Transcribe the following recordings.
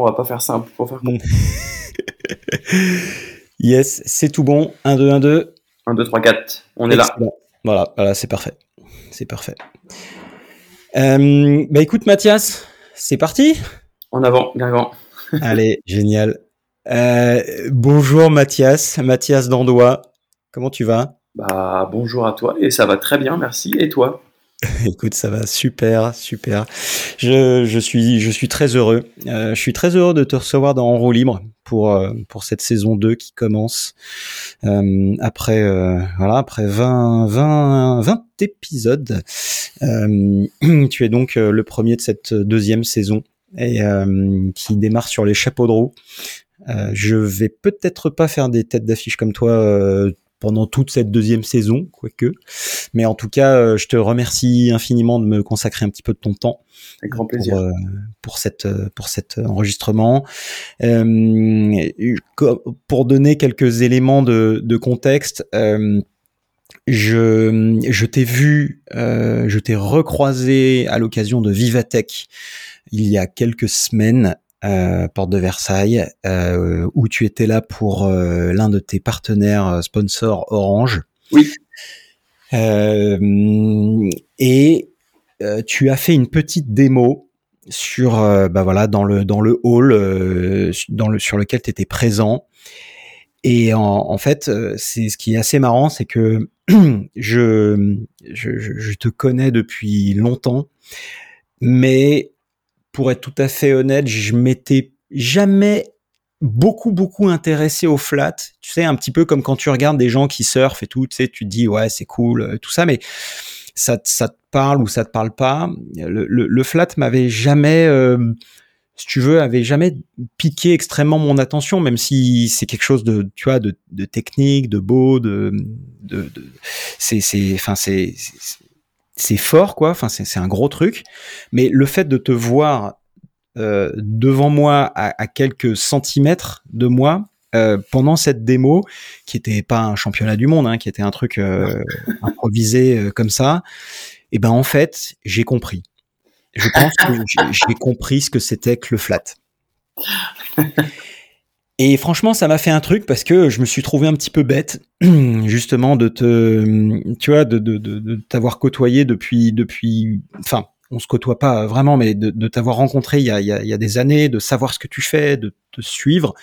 on va pas faire simple pour faire bon. Yes, c'est tout bon. 1, 2, 1, 2. 1, 2, 3, 4. On Excellent. Est là. Voilà, c'est parfait. C'est parfait. Bah écoute, Mathias, c'est parti. En avant, Gargant. Allez, génial. Bonjour, Matthias Dandois. Comment tu vas ? Bah, bonjour à toi et ça va très bien, merci. Et toi ? Écoute, ça va super, super. Je suis très heureux. Je suis très heureux de te recevoir dans En Roue Libre pour cette saison 2 qui commence après 20 épisodes. Tu es donc le premier de cette deuxième saison et qui démarre sur les chapeaux de roue. Je vais peut-être pas faire des têtes d'affiche comme toi pendant toute cette deuxième saison, quoique. Mais en tout cas, je te remercie infiniment de me consacrer un petit peu de ton temps. Avec grand plaisir. Pour cet enregistrement. Pour donner quelques éléments de contexte, je t'ai vu, je t'ai recroisé à l'occasion de VivaTech il y a quelques semaines. Porte de Versailles, où tu étais là pour l'un de tes partenaires sponsors Orange. Oui. Et tu as fait une petite démo sur, dans le hall sur lequel tu étais présent. Et en fait, c'est ce qui est assez marrant, c'est que je te connais depuis longtemps, mais pour être tout à fait honnête, je m'étais jamais beaucoup intéressé au flat. Tu sais, un petit peu comme quand tu regardes des gens qui surfent et tout, tu sais, tu te dis ouais, c'est cool, tout ça, mais ça te parle ou ça te parle pas. Le flat m'avait jamais, si tu veux, piqué extrêmement mon attention, même si c'est quelque chose de, tu vois, de technique, de beau, c'est fort, quoi. Enfin, c'est un gros truc. Mais le fait de te voir devant moi, à quelques centimètres de moi, pendant cette démo, qui était pas un championnat du monde, hein, qui était un truc improvisé comme ça, et ben en fait, j'ai compris. Je pense que j'ai compris ce que c'était que le flat. Et franchement, ça m'a fait un truc parce que je me suis trouvé un petit peu bête, justement, de t'avoir côtoyé depuis, enfin, on se côtoie pas vraiment, mais de t'avoir rencontré il y a des années, de savoir ce que tu fais, de te suivre.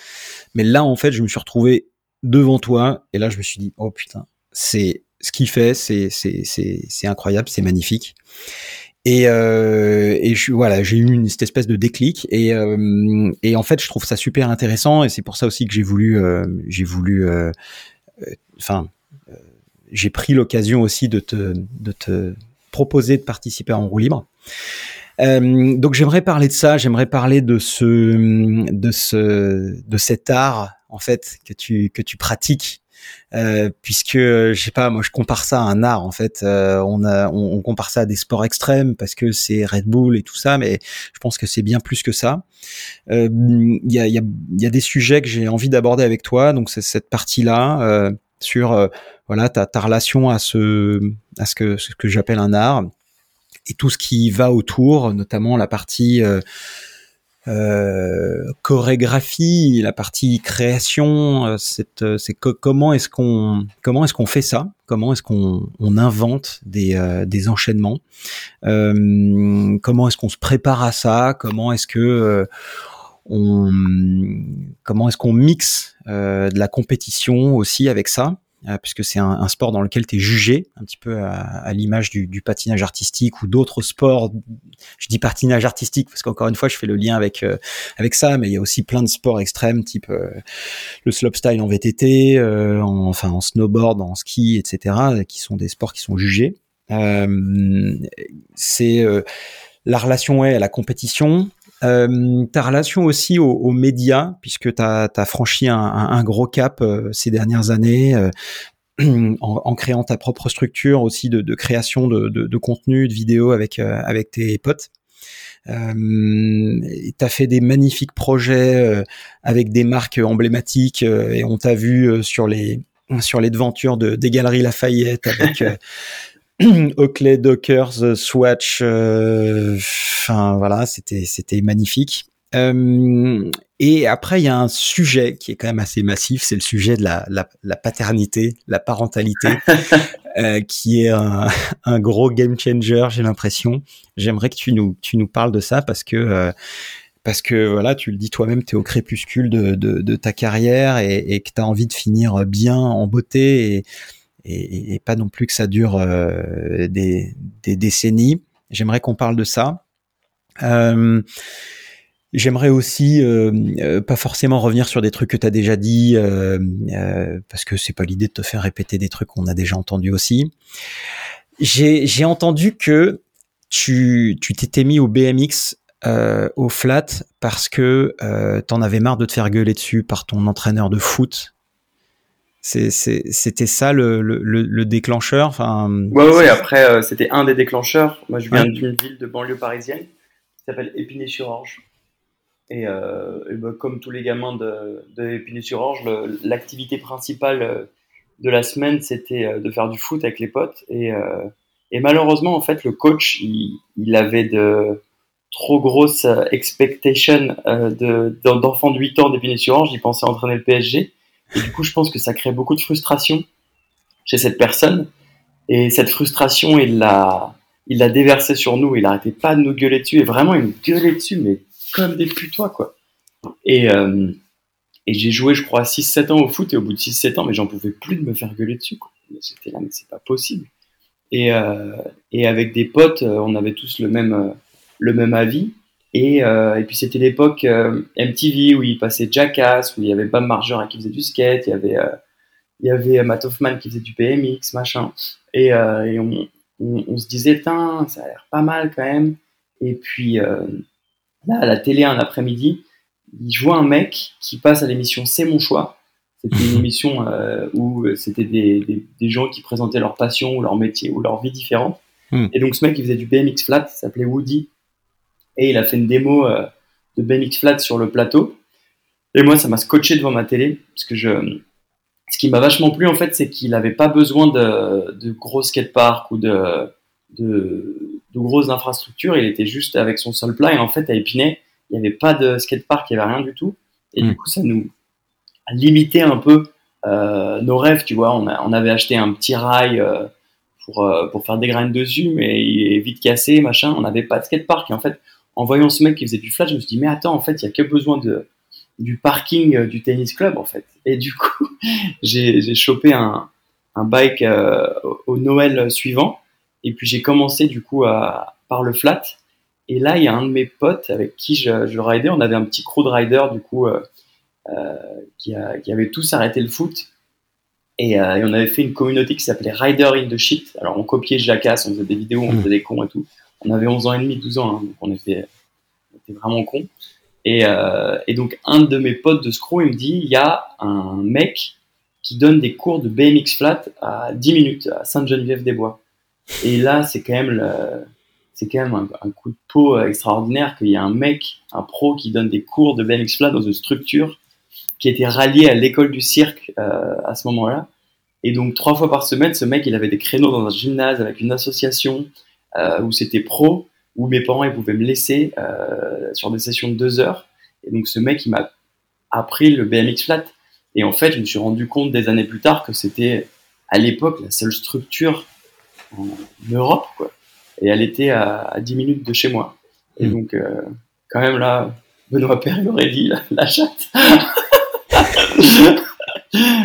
Mais là, en fait, je me suis retrouvé devant toi et là, je me suis dit, oh putain, c'est ce qu'il fait, c'est incroyable, c'est magnifique. Et j'ai eu cette espèce de déclic et en fait je trouve ça super intéressant et c'est pour ça aussi que j'ai pris l'occasion aussi de te proposer de participer à En Roue Libre. Donc j'aimerais parler de ça, j'aimerais parler de cet art en fait que tu pratiques. Puisque je sais pas, moi je compare ça à un art en fait. On compare ça à des sports extrêmes parce que c'est Red Bull et tout ça, mais je pense que c'est bien plus que ça. Il y a des sujets que j'ai envie d'aborder avec toi, donc c'est cette partie-là sur ta relation à ce que j'appelle un art et tout ce qui va autour, notamment la partie chorégraphie, la partie création, comment est-ce qu'on fait ça, comment est-ce qu'on invente des enchaînements, comment est-ce qu'on se prépare à ça, comment est-ce qu'on mixe de la compétition aussi avec ça, puisque c'est un sport dans lequel tu es jugé, un petit peu à l'image du patinage artistique ou d'autres sports. Je dis patinage artistique parce qu'encore une fois, je fais le lien avec ça, mais il y a aussi plein de sports extrêmes, type le slopestyle en VTT, en snowboard, en ski, etc., qui sont des sports qui sont jugés. C'est la relation à la compétition. Ta relation aussi aux médias, puisque t'as franchi un gros cap ces dernières années en créant ta propre structure aussi de création de contenu, de vidéos avec tes potes. T'as fait des magnifiques projets avec des marques emblématiques et on t'a vu sur les devantures des Galeries Lafayette avec Oakley, Dockers, Swatch, c'était magnifique. Et après, il y a un sujet qui est quand même assez massif, c'est le sujet de la paternité, la parentalité, qui est un gros game changer, j'ai l'impression. J'aimerais que tu nous parles de ça parce que voilà, tu le dis toi-même, t'es au crépuscule de ta carrière et que t'as envie de finir bien en beauté et pas non plus que ça dure des décennies. J'aimerais qu'on parle de ça. J'aimerais aussi pas forcément revenir sur des trucs que tu as déjà dit parce que c'est pas l'idée de te faire répéter des trucs qu'on a déjà entendus aussi. J'ai entendu que tu t'étais mis au BMX au flat parce que t'en avais marre de te faire gueuler dessus par ton entraîneur de foot. C'était ça le déclencheur. Enfin, ouais, après c'était un des déclencheurs. Moi je viens d'une ville de banlieue parisienne qui s'appelle Épinay-sur-Orge. Et ben, comme tous les gamins de Épinay-sur-Orge, l'activité principale de la semaine, c'était de faire du foot avec les potes. Et malheureusement, en fait, le coach, il avait de trop grosses expectations d'enfants de 8 ans d'Épinay-sur-Orge. Il pensait entraîner le PSG. Et du coup, je pense que ça crée beaucoup de frustration chez cette personne. Et cette frustration, il l'a déversée sur nous. Il n'arrêtait pas de nous gueuler dessus. Et vraiment, il nous gueulait dessus, mais comme des putois, quoi. Et j'ai joué, je crois, 6-7 ans au foot, et au bout de 6-7 ans, mais j'en pouvais plus de me faire gueuler dessus, quoi. J'étais là, mais c'est pas possible. Et avec des potes, on avait tous le même avis. Et puis c'était l'époque MTV, où il passait Jackass, où il y avait Bam Margera qui faisait du skate, il y avait Matt Hoffman qui faisait du BMX, machin. Et on se disait, tain, ça a l'air pas mal, quand même. Et puis... là, à la télé, un après-midi, je vois un mec qui passe à l'émission « C'est mon choix ». C'était une émission où c'était des gens qui présentaient leur passion ou leur métier ou leur vie différente. Et donc, ce mec, il faisait du BMX flat, il s'appelait Woody. Et il a fait une démo de BMX flat sur le plateau. Et moi, ça m'a scotché devant ma télé. Parce que ce qui m'a vachement plu, en fait, c'est qu'il n'avait pas besoin de gros skatepark ou de grosses infrastructures, il était juste avec son sol plat, et en fait à Épinay il n'y avait pas de skatepark, il n'y avait rien du tout, et du coup ça nous limitait un peu nos rêves, tu vois. On avait acheté un petit rail pour faire des graines dessus, mais il est vite cassé, machin, on n'avait pas de skatepark. Et en fait, en voyant ce mec qui faisait du flat, je me suis dit, mais attends, en fait il n'y a que besoin du parking du tennis club, en fait. Et du coup j'ai chopé un bike au Noël suivant. Et puis j'ai commencé du coup par le flat. Et là, il y a un de mes potes avec qui je ridais. On avait un petit crew de riders du coup qui avait tous arrêté le foot. Et on avait fait une communauté qui s'appelait Rider in the Shit. Alors on copiait Jackass, on faisait des vidéos, on faisait des cons et tout. On avait 11 ans et demi, 12 ans, hein, donc on était vraiment cons. Et donc un de mes potes de ce crew, il me dit, il y a un mec qui donne des cours de BMX flat à 10 minutes à Sainte-Geneviève-des-Bois. Et là, c'est quand même un coup de peau extraordinaire qu'il y a un mec, un pro, qui donne des cours de BMX flat dans une structure qui était ralliée à l'école du cirque à ce moment-là. Et donc 3 fois par semaine, ce mec, il avait des créneaux dans un gymnase avec une association où c'était pro, où mes parents ils pouvaient me laisser sur des sessions de 2 heures. Et donc ce mec, il m'a appris le BMX flat. Et en fait, je me suis rendu compte des années plus tard que c'était à l'époque la seule structure en Europe, quoi. Et elle était à 10 minutes de chez moi. Et donc, quand même, là, Benoît Père aurait dit la chatte.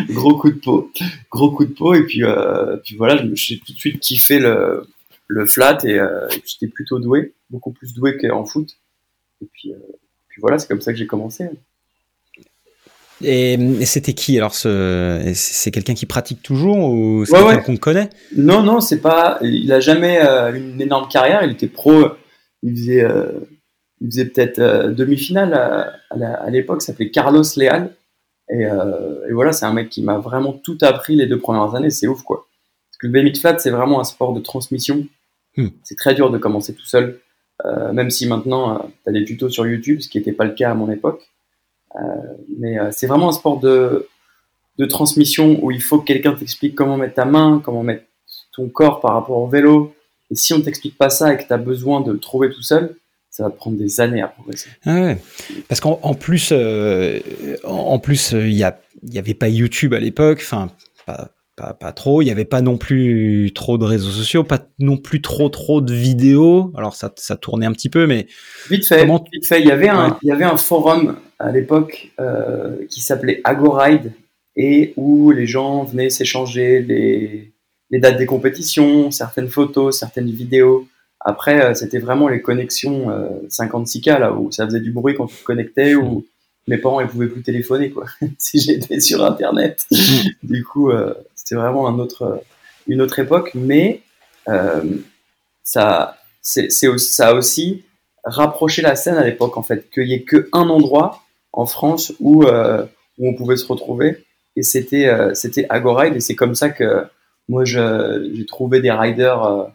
Gros coup de peau. Et puis voilà, je me suis tout de suite kiffé le flat, et j'étais plutôt doué, beaucoup plus doué qu'en foot. Et puis voilà, c'est comme ça que j'ai commencé. Et c'était qui alors c'est quelqu'un qui pratique toujours, ou c'est quelqu'un qu'on connaît? Non, c'est pas. Il a jamais une énorme carrière. Il était pro. Il faisait peut-être demi-finale à l'époque. Ça s'appelait Carlos Leal. Et voilà, c'est un mec qui m'a vraiment tout appris les 2 premières années. C'est ouf, quoi. Parce que le BMX flat, c'est vraiment un sport de transmission. C'est très dur de commencer tout seul. Même si maintenant t'as des tutos sur YouTube, ce qui n'était pas le cas à mon époque. Mais c'est vraiment un sport de transmission où il faut que quelqu'un t'explique comment mettre ta main, comment mettre ton corps par rapport au vélo. Et si on t'explique pas ça et que t'as besoin de le trouver tout seul, ça va te prendre des années à progresser. Ah ouais. Parce qu'en plus, il y avait pas YouTube à l'époque, enfin pas trop, il y avait pas non plus trop de réseaux sociaux, pas non plus trop de vidéos. Alors ça tournait un petit peu, mais vite fait, il y avait un forum à l'époque qui s'appelait Agoride, et où les gens venaient s'échanger les dates des compétitions, certaines photos, certaines vidéos. Après, c'était vraiment les connexions 56K, là, où ça faisait du bruit quand tu te connectais, où mes parents, ils pouvaient plus téléphoner, quoi, si j'étais sur Internet. Du coup, c'était vraiment une autre époque, mais ça a aussi rapproché la scène à l'époque, en fait, qu'il n'y ait qu'un endroit en France où on pouvait se retrouver, et c'était Agoride, et c'est comme ça que moi, j'ai trouvé des riders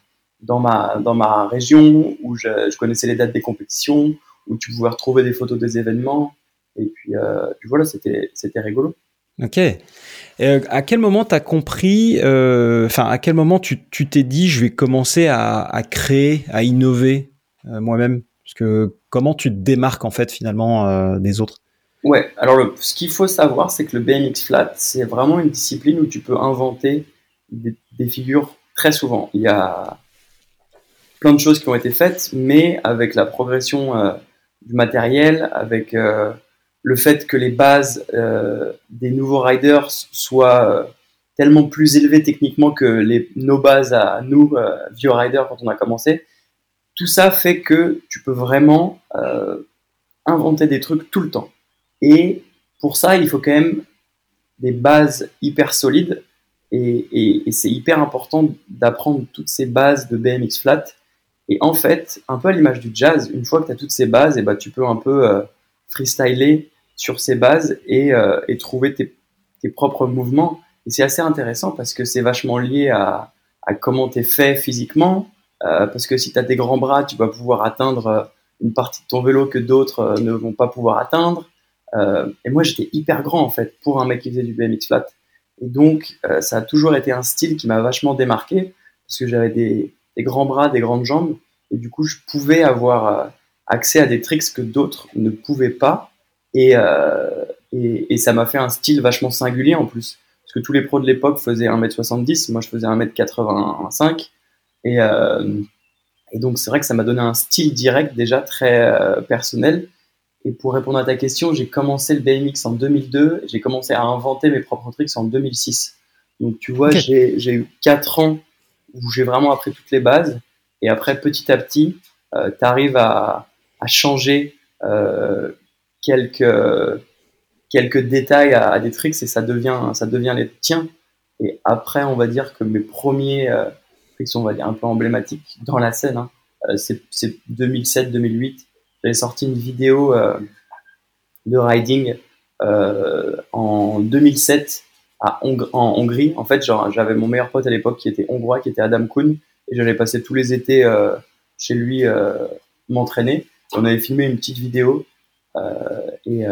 dans ma région, où je connaissais les dates des compétitions, où tu pouvais retrouver des photos des événements, et puis voilà, c'était rigolo. Ok. À quel moment t'as compris, à quel moment tu t'es dit, je vais commencer à créer, à innover moi-même, parce que comment tu te démarques en fait finalement des autres? Ouais, alors ce qu'il faut savoir, c'est que le BMX flat, c'est vraiment une discipline où tu peux inventer des figures très souvent. Il y a plein de choses qui ont été faites, mais avec la progression du matériel, avec le fait que les bases des nouveaux riders soient tellement plus élevées techniquement que nos bases à nous, vieux riders, quand on a commencé, tout ça fait que tu peux vraiment inventer des trucs tout le temps. Et pour ça, il faut quand même des bases hyper solides, et c'est hyper important d'apprendre toutes ces bases de BMX flat. Et en fait, un peu à l'image du jazz, une fois que tu as toutes ces bases, et bah, tu peux un peu freestyler sur ces bases et trouver tes propres mouvements. Et c'est assez intéressant parce que c'est vachement lié à comment tu es fait physiquement. Parce que si tu as des grands bras, tu vas pouvoir atteindre une partie de ton vélo que d'autres ne vont pas pouvoir atteindre. Et moi, j'étais hyper grand en fait pour un mec qui faisait du BMX flat. Et donc, ça a toujours été un style qui m'a vachement démarqué parce que j'avais des grands bras, des grandes jambes, et du coup je pouvais avoir accès à des tricks que d'autres ne pouvaient pas, et ça m'a fait un style vachement singulier en plus, parce que tous les pros de l'époque faisaient 1m70, moi je faisais 1m85, et donc c'est vrai que ça m'a donné un style direct déjà très personnel. Et pour répondre à ta question, j'ai commencé le BMX en 2002, j'ai commencé à inventer mes propres tricks en 2006, donc tu vois, okay. J'ai eu 4 ans où j'ai vraiment appris toutes les bases, et après petit à petit tu arrives à changer quelques détails à des tricks, et ça devient les tiens. Et après, on va dire que mes premiers tricks, on va dire un peu emblématiques dans la scène, hein, c'est 2007-2008, j'avais sorti une vidéo de riding en 2007 en Hongrie. En fait, genre, j'avais mon meilleur pote à l'époque qui était hongrois, qui était Adam Kuhn, et j'allais passer tous les étés chez lui m'entraîner. On avait filmé une petite vidéo, c'est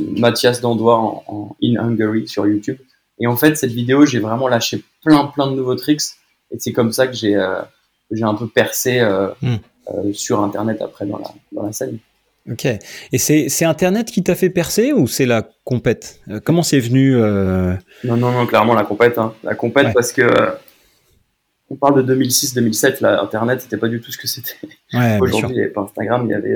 Matthias Dandois in Hungary sur YouTube. Et en fait, cette vidéo, j'ai vraiment lâché plein de nouveaux tricks, et c'est comme ça que j'ai un peu percé sur Internet après dans la scène. Ok. Et c'est Internet qui t'a fait percer, ou c'est la compète? Comment c'est venu Non, clairement la compète. Hein. La compète, ouais. Parce que on parle de 2006-2007, là, Internet, c'était pas du tout ce que c'était. Ouais, aujourd'hui, il n'y avait pas Instagram, il y avait,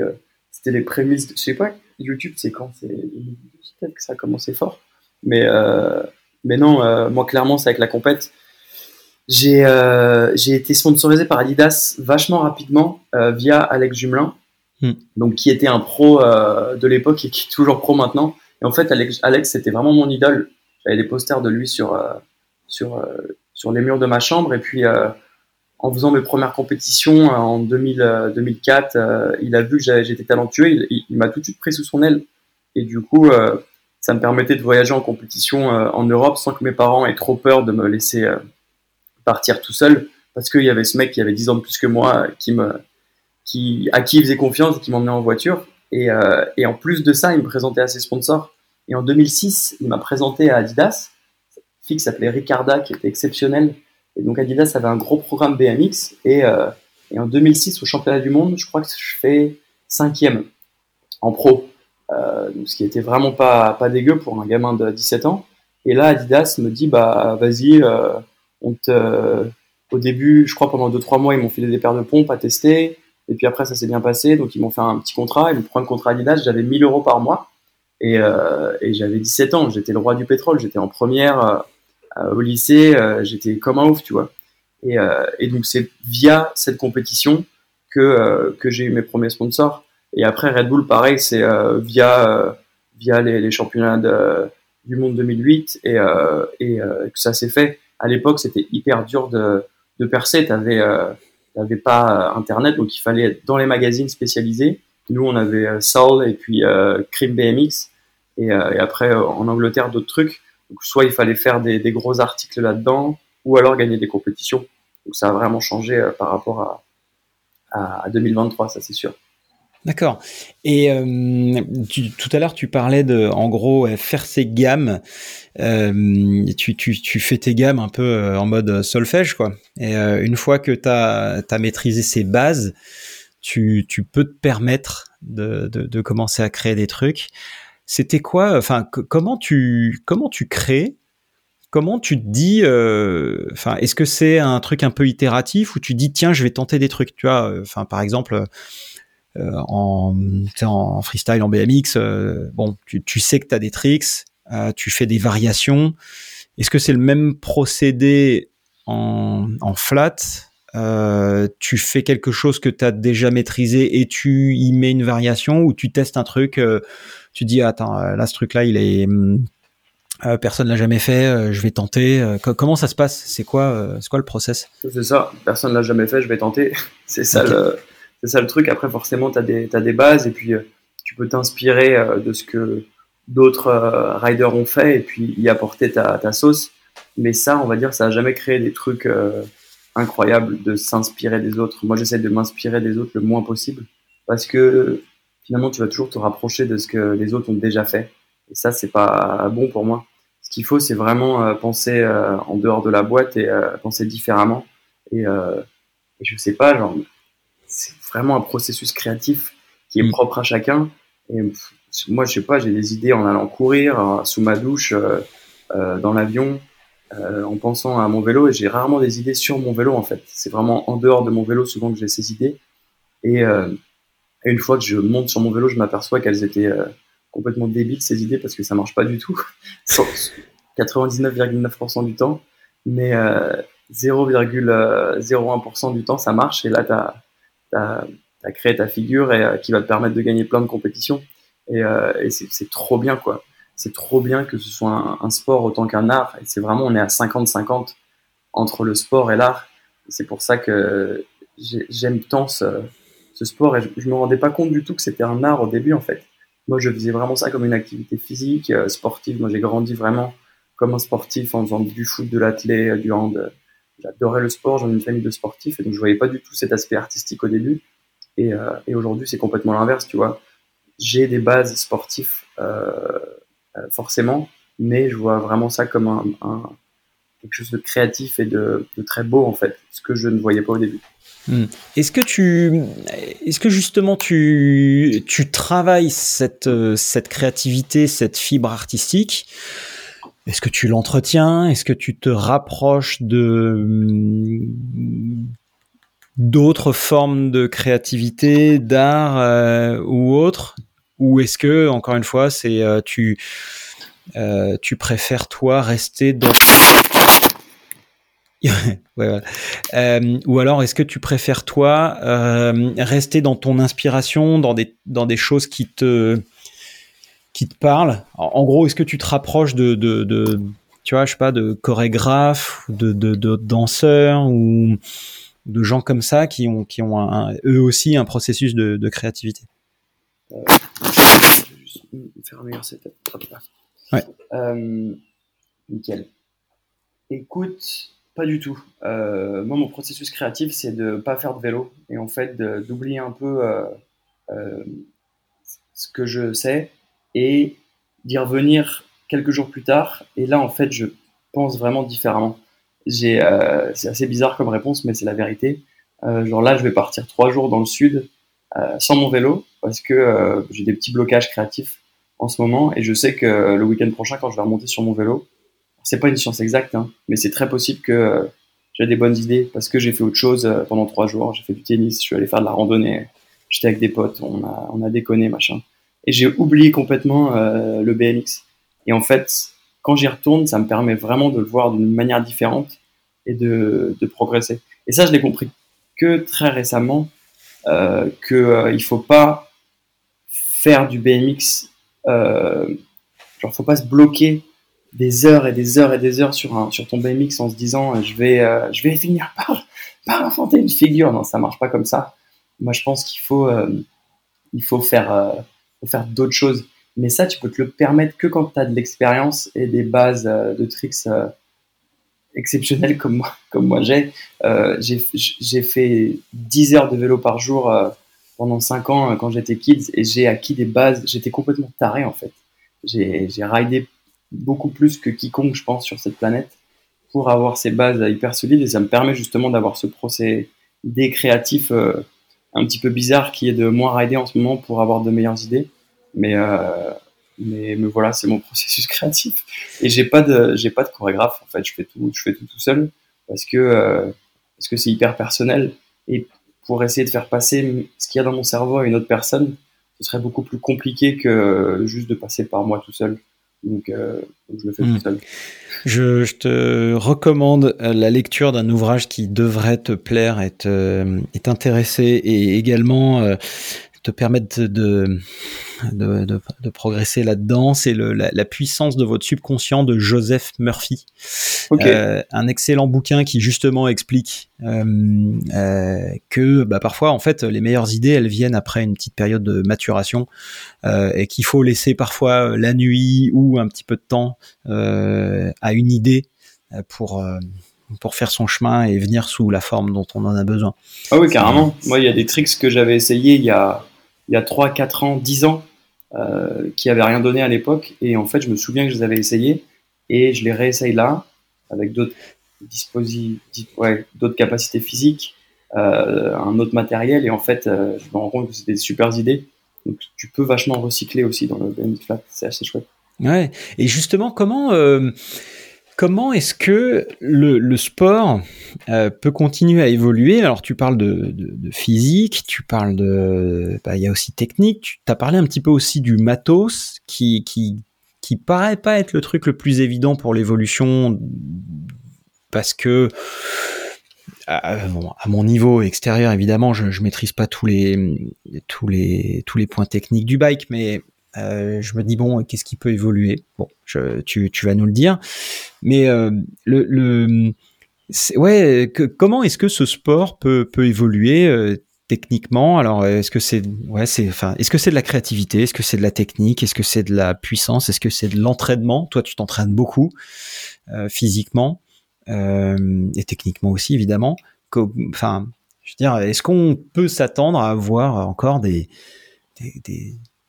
c'était les prémices. Je sais pas, YouTube, c'est quand? C'est peut-être que ça a commencé fort. Mais non, moi, clairement, c'est avec la compète. J'ai été sponsorisé par Adidas vachement rapidement via Alex Jumelin. Donc qui était un pro de l'époque et qui est toujours pro maintenant. Et en fait, Alex, c'était vraiment mon idole. J'avais des posters de lui sur les murs de ma chambre. Et puis, en faisant mes premières compétitions en 2004, il a vu que j'étais talentueux. Il m'a tout de suite pris sous son aile. Et du coup, ça me permettait de voyager en compétition en Europe sans que mes parents aient trop peur de me laisser partir tout seul. Parce qu'il y avait ce mec qui avait 10 ans de plus que moi à qui il faisait confiance et qui m'emmenait en voiture. Et en plus de ça, il me présentait à ses sponsors. Et en 2006, il m'a présenté à Adidas, une fille qui s'appelait Ricarda, qui était exceptionnelle. Et donc Adidas avait un gros programme BMX. Et en 2006, au championnat du monde, je crois que je fais 5e en pro, ce qui était vraiment pas dégueu pour un gamin de 17 ans. Et là, Adidas me dit, bah vas-y, au début, je crois pendant 2-3 mois, ils m'ont filé des paires de pompes à tester. Et puis après, ça s'est bien passé. Donc, ils m'ont fait un petit contrat. Et mon premier contrat Adidas, j'avais 1 000 euros par mois. Et j'avais 17 ans. J'étais le roi du pétrole. J'étais en première au lycée. J'étais comme un ouf, tu vois. Et donc, c'est via cette compétition que j'ai eu mes premiers sponsors. Et après, Red Bull, pareil, c'est via les championnats du monde 2008. Et que ça s'est fait. À l'époque, c'était hyper dur de percer. T'avais pas internet, donc il fallait être dans les magazines spécialisés. Nous, on avait Sol et puis Cream BMX et après en Angleterre d'autres trucs. Donc soit il fallait faire des gros articles là-dedans, ou alors gagner des compétitions. Donc ça a vraiment changé par rapport à 2023, ça c'est sûr. D'accord. Et tout à l'heure, tu parlais de, en gros, faire ses gammes. Tu fais tes gammes un peu en mode solfège, quoi. Et une fois que t'as maîtrisé ces bases, tu peux te permettre de commencer à créer des trucs. C'était quoi, enfin, comment tu crées? Comment tu te dis, enfin, est-ce que c'est un truc un peu itératif où tu dis tiens, je vais tenter des trucs, tu vois, enfin, par exemple. En freestyle, en BMX, bon, tu sais que t'as des tricks, tu fais des variations. Est-ce que c'est le même procédé en flat? Tu fais quelque chose que t'as déjà maîtrisé et tu y mets une variation, ou tu testes un truc, tu dis attends, là ce truc là il est personne l'a jamais fait, je vais tenter. Comment ça se passe? C'est quoi le process? C'est ça, personne l'a jamais fait, je vais tenter. C'est ça, okay. C'est ça le truc. Après, forcément, t'as des bases, et puis tu peux t'inspirer de ce que d'autres riders ont fait et puis y apporter ta sauce. Mais ça, on va dire, ça a jamais créé des trucs incroyables de s'inspirer des autres. Moi, j'essaie de m'inspirer des autres le moins possible, parce que finalement, tu vas toujours te rapprocher de ce que les autres ont déjà fait. Et ça, c'est pas bon pour moi. Ce qu'il faut, c'est vraiment penser en dehors de la boîte et penser différemment. Et je sais pas, genre... C'est vraiment un processus créatif qui est propre à chacun. Et moi, je sais pas, j'ai des idées en allant courir, sous ma douche, dans l'avion, en pensant à mon vélo. Et j'ai rarement des idées sur mon vélo, en fait. C'est vraiment en dehors de mon vélo, souvent, que j'ai ces idées. Et une fois que je monte sur mon vélo, je m'aperçois qu'elles étaient complètement débiles, ces idées, parce que ça marche pas du tout. 99,9% du temps. Mais 0,01% du temps, ça marche. Et là, t'as créé ta figure et qui va te permettre de gagner plein de compétitions, et c'est trop bien, quoi. C'est trop bien que ce soit un sport autant qu'un art, et c'est vraiment, on est à 50-50 entre le sport et l'art, et c'est pour ça que j'aime tant ce sport, et je me rendais pas compte du tout que c'était un art au début, en fait. Moi, je faisais vraiment ça comme une activité physique, sportive. Moi, j'ai grandi vraiment comme un sportif en faisant du foot, de l'athlé, du hand. J'adorais le sport, j'en ai une famille de sportifs, et donc je voyais pas du tout cet aspect artistique au début. Et aujourd'hui, c'est complètement l'inverse, tu vois. J'ai des bases sportives, forcément, mais je vois vraiment ça comme quelque chose de créatif et de très beau, en fait, ce que je ne voyais pas au début. Mmh. Est-ce que justement tu travailles cette créativité, cette fibre artistique? Est-ce que tu l'entretiens? Est-ce que tu te rapproches d'autres formes de créativité, d'art ou autre? Ou est-ce que, encore une fois, c'est tu préfères, toi, rester dans... ouais. Ou alors, est-ce que tu préfères, toi, rester dans ton inspiration, dans des choses qui te parle. En gros, est-ce que tu te rapproches de tu vois, je sais pas, de chorégraphes, de danseurs, ou de gens comme ça qui ont eux aussi un processus de créativité? Je vais juste faire un meilleur setup. Hop là. Ouais. Nickel. Écoute, pas du tout. Moi, mon processus créatif, c'est de pas faire de vélo, et en fait d'oublier un peu ce que je sais, et d'y revenir quelques jours plus tard. Et là, en fait, je pense vraiment différemment. C'est assez bizarre comme réponse, mais c'est la vérité. Genre là, je vais partir 3 jours dans le sud sans mon vélo. parce que j'ai des petits blocages créatifs en ce moment, et je sais que le week-end prochain, quand je vais remonter sur mon vélo, c'est pas une science exacte, hein, mais c'est très possible que j'ai des bonnes idées parce que j'ai fait autre chose pendant 3 jours. J'ai fait du tennis, je suis allé faire de la randonnée, j'étais avec des potes, on a déconné, machin. Et j'ai oublié complètement le BMX. Et en fait, quand j'y retourne, ça me permet vraiment de le voir d'une manière différente et de progresser. Et ça, je l'ai compris que très récemment, qu'il ne faut pas faire du BMX, genre, faut pas se bloquer des heures et des heures et des heures sur ton BMX en se disant je vais finir par inventer une figure. Non, ça marche pas comme ça. Moi, je pense qu'il faut faire d'autres choses. Mais ça, tu peux te le permettre que quand tu as de l'expérience et des bases de tricks exceptionnelles comme moi j'ai. J'ai fait 10 heures de vélo par jour pendant 5 ans quand j'étais kids, et j'ai acquis des bases. J'étais complètement taré, en fait. J'ai ridé beaucoup plus que quiconque, je pense, sur cette planète, pour avoir ces bases hyper solides, et ça me permet justement d'avoir ce procédé créatif un petit peu bizarre qui est de moins rider en ce moment pour avoir de meilleures idées. Mais voilà, c'est mon processus créatif, et j'ai pas de chorégraphe, en fait. Je fais tout seul parce que c'est hyper personnel, et pour essayer de faire passer ce qu'il y a dans mon cerveau à une autre personne, ce serait beaucoup plus compliqué que juste de passer par moi tout seul. Donc je le fais tout seul. Je te recommande la lecture d'un ouvrage qui devrait te plaire et t'intéresser, et également te permettre de progresser là-dedans. C'est la puissance de votre subconscient de Joseph Murphy. Okay. Un excellent bouquin qui justement explique que parfois, en fait, les meilleures idées, elles viennent après une petite période de maturation, et qu'il faut laisser parfois la nuit ou un petit peu de temps à une idée pour faire son chemin et venir sous la forme dont on en a besoin. Ah oui, carrément. Moi, il y a des tricks que j'avais essayés il y a 3, 4 ans, 10 ans, qui n'avaient rien donné à l'époque. Et en fait, je me souviens que je les avais essayés, et je les réessaye là, avec d'autres capacités physiques, un autre matériel. Et en fait, je me rends compte que c'est des super idées. Donc, tu peux vachement recycler aussi dans le BMX Flat. C'est assez chouette. Ouais. Et justement, comment est-ce que le sport peut continuer à évoluer? Alors, tu parles de physique, tu parles de... il y a aussi technique. Tu as parlé un petit peu aussi du matos qui paraît pas être le truc le plus évident pour l'évolution, parce que... à mon niveau extérieur, évidemment, je maîtrise pas tous les points techniques du bike, mais... je me dis qu'est-ce qui peut évoluer? Tu vas nous le dire, mais comment est-ce que ce sport peut évoluer techniquement? Alors, est-ce que c'est de la créativité? Est-ce que c'est de la technique? Est-ce que c'est de la puissance? Est-ce que c'est de l'entraînement? Toi, tu t'entraînes beaucoup physiquement et techniquement aussi, évidemment. Je veux dire, est-ce qu'on peut s'attendre à avoir encore des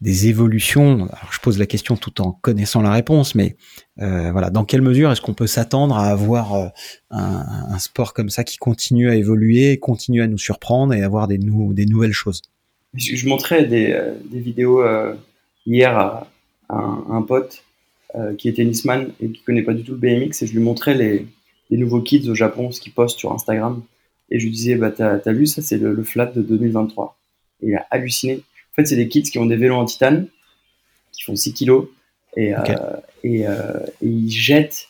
évolutions? Alors, je pose la question tout en connaissant la réponse, mais dans quelle mesure est-ce qu'on peut s'attendre à avoir un sport comme ça qui continue à évoluer, continue à nous surprendre et avoir des nouvelles choses? Je montrais des vidéos hier à un pote qui est tennisman et qui connaît pas du tout le BMX, et je lui montrais les nouveaux kids au Japon, ce qu'ils postent sur Instagram, et je lui disais t'as vu ça, c'est le flat de 2023. Et il a halluciné. En fait, c'est des kids qui ont des vélos en titane, qui font 6 kilos, et ils jettent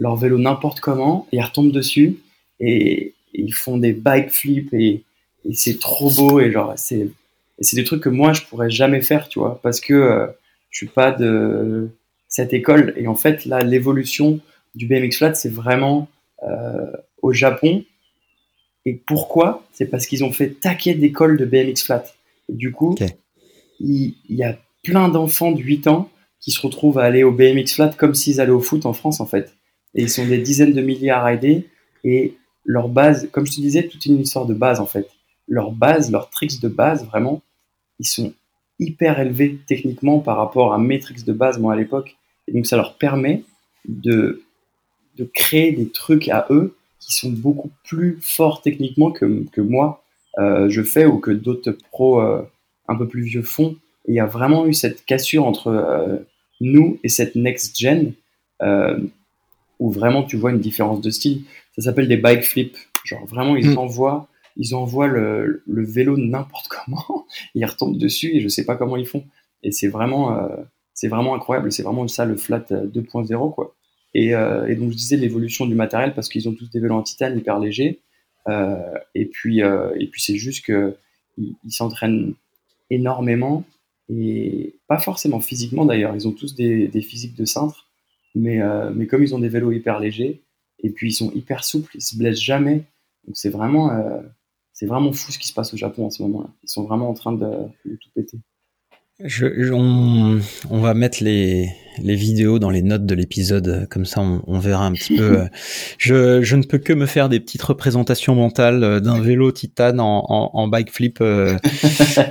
leur vélo n'importe comment, et ils retombent dessus, et ils font des bike flips, et c'est trop beau, et genre, c'est des trucs que moi, je pourrais jamais faire, tu vois, parce que je suis pas de cette école. Et en fait, là, l'évolution du BMX Flat, c'est vraiment au Japon. Et pourquoi? C'est parce qu'ils ont fait taquer d'écoles de BMX Flat. Du coup, il y a plein d'enfants de 8 ans qui se retrouvent à aller au BMX Flat comme s'ils allaient au foot en France, en fait. Et ils sont des dizaines de milliers à rider. Et leur base, comme je te disais, toute une histoire de base, en fait. Leur base, leurs tricks de base, vraiment, ils sont hyper élevés techniquement par rapport à mes tricks de base, moi, à l'époque. Et donc, ça leur permet de créer des trucs à eux qui sont beaucoup plus forts techniquement que moi, je fais, ou que d'autres pros un peu plus vieux fond. Et il y a vraiment eu cette cassure entre nous et cette next-gen où vraiment tu vois une différence de style. Ça s'appelle des bike flips. Genre vraiment, ils envoient le vélo n'importe comment. Ils retombent dessus et je sais pas comment ils font. Et c'est vraiment incroyable. C'est vraiment ça, le flat 2.0, quoi. Et donc, je disais l'évolution du matériel parce qu'ils ont tous des vélos en titane hyper légers. Et puis c'est juste qu'ils s'entraînent énormément et pas forcément physiquement d'ailleurs. Ils ont tous des physiques de cintre, mais comme ils ont des vélos hyper légers et puis ils sont hyper souples, ils se blessent jamais. Donc c'est vraiment fou ce qui se passe au Japon en ce moment-là. Ils sont vraiment en train de tout péter. On va mettre les vidéos dans les notes de l'épisode, comme ça on verra un petit peu. Je ne peux que me faire des petites représentations mentales d'un vélo titane en bike flip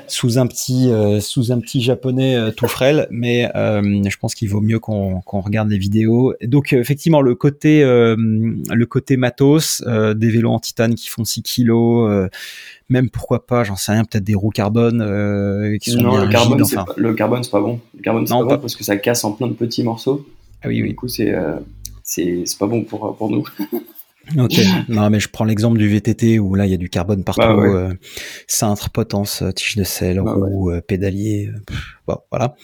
sous un petit japonais tout frêle, mais je pense qu'il vaut mieux qu'on regarde les vidéos. Donc effectivement le côté matos, des vélos en titane qui font 6 kilos. Même pourquoi pas, j'en sais rien, peut-être des roues carbone qui sont bien rigides. Enfin, le carbone c'est pas bon. Le carbone c'est pas bon parce que ça casse en plein de petits morceaux. Ah oui, oui. Du coup c'est pas bon pour nous. Ok. Non mais je prends l'exemple du VTT où là il y a du carbone partout, bah, ouais. Cintre, potence, tige de selle, bah, roue, ouais. Pédalier. Bon voilà.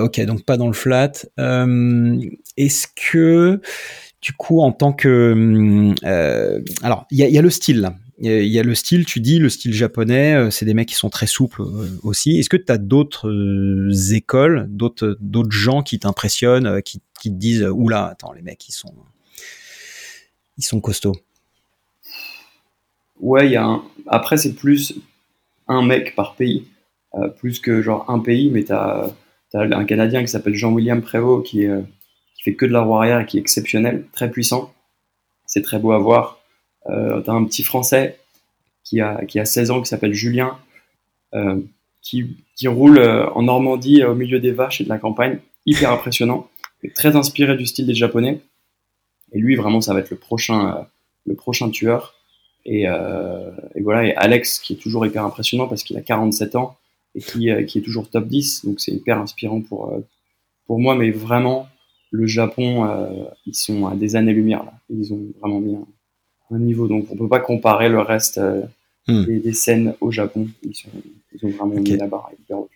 Ok, donc pas dans le flat. Est-ce que du coup en tant que alors il y a le style là. Il y a le style, tu dis, le style japonais, c'est des mecs qui sont très souples aussi. Est-ce que tu as d'autres écoles, d'autres gens qui t'impressionnent, qui te disent « Oula, attends, les mecs, ils sont costauds ». Ouais, après, c'est plus un mec par pays, plus que genre un pays, mais t'as un Canadien qui s'appelle Jean-William Prévost, qui fait que de la roue arrière et qui est exceptionnel, très puissant, c'est très beau à voir. T'as un petit Français qui a 16 ans qui s'appelle Julien qui roule en Normandie au milieu des vaches et de la campagne, hyper impressionnant, très inspiré du style des Japonais, et lui vraiment ça va être le prochain tueur, et voilà. Et Alex qui est toujours hyper impressionnant parce qu'il a 47 ans et qui est toujours top 10, donc c'est hyper inspirant pour moi. Mais vraiment le Japon, ils sont à des années-lumière là. Ils ont vraiment mis un niveau, donc on peut pas comparer le reste des scènes au Japon. Ils ont vraiment mis la barre hyper haute.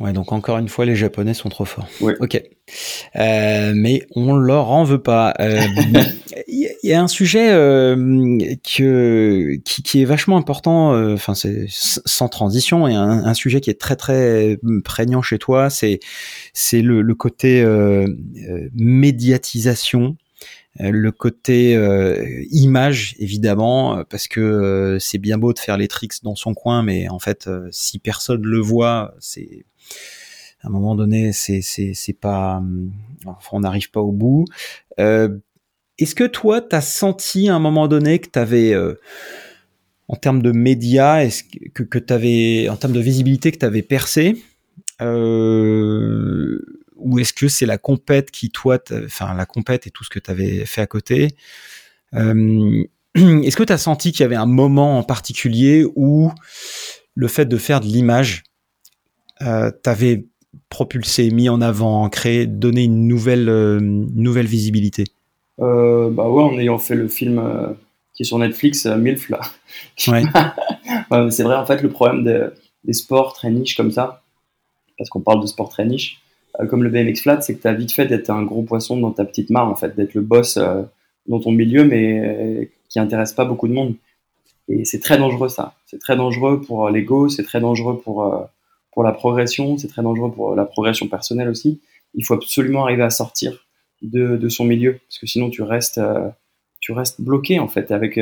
Ouais, donc encore une fois, les Japonais sont trop forts. Ouais. Ok, mais on leur en veut pas. Il y a un sujet qui est vachement important. Enfin, c'est sans transition, et un sujet qui est très très prégnant chez toi. C'est le côté médiatisation. Le côté image, évidemment, parce que c'est bien beau de faire les tricks dans son coin, mais en fait, si personne le voit, c'est à un moment donné, c'est pas, enfin, on n'arrive pas au bout. Est-ce que toi, t'as senti à un moment donné que t'avais en termes de médias, est-ce que t'avais en termes de visibilité, que t'avais percé? Ou est-ce que c'est la compète qui, toi, enfin, la compète et tout ce que tu avais fait à côté, est-ce que tu as senti qu'il y avait un moment en particulier où le fait de faire de l'image t'avait propulsé, mis en avant, créé, donné une nouvelle visibilité? Bah ouais, en ayant fait le film qui est sur Netflix, Milf, là. Ouais. Ouais, c'est vrai, en fait, le problème des sports très niches comme ça, parce qu'on parle de sports très niches, comme le BMX flat, c'est que t'as vite fait d'être un gros poisson dans ta petite mare, en fait, d'être le boss dans ton milieu, mais qui intéresse pas beaucoup de monde. Et c'est très dangereux, ça. C'est très dangereux pour l'ego, c'est très dangereux pour la progression, c'est très dangereux pour la progression personnelle aussi. Il faut absolument arriver à sortir de son milieu, parce que sinon tu restes bloqué, en fait, avec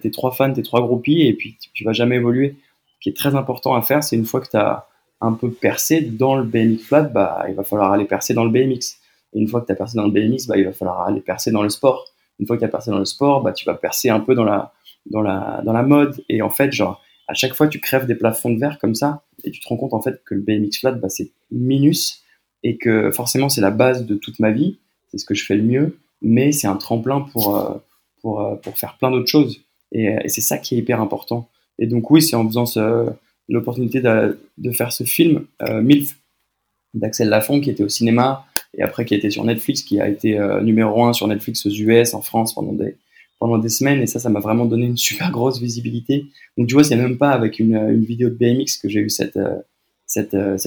tes 3 fans, tes 3 groupies, et puis tu vas jamais évoluer. Ce qui est très important à faire, c'est une fois que t'as un peu percé dans le BMX flat, bah, il va falloir aller percer dans le BMX. Et une fois que tu as percé dans le BMX, bah, il va falloir aller percer dans le sport. Une fois que tu as percé dans le sport, bah, tu vas percer un peu dans la mode. Et en fait, genre, à chaque fois, tu crèves des plafonds de verre comme ça, et tu te rends compte, en fait, que le BMX flat, bah, c'est minus, et que forcément, c'est la base de toute ma vie. C'est ce que je fais le mieux, mais c'est un tremplin pour faire plein d'autres choses. Et c'est ça qui est hyper important. Et donc, oui, c'est en faisant l'opportunité de faire ce film Milf d'Axel Lafont, qui était au cinéma et après qui a été sur Netflix, qui a été numéro 1 sur Netflix aux US, en France pendant des semaines, et ça m'a vraiment donné une super grosse visibilité. Donc tu vois, c'est même pas avec une vidéo de BMX que j'ai eu cette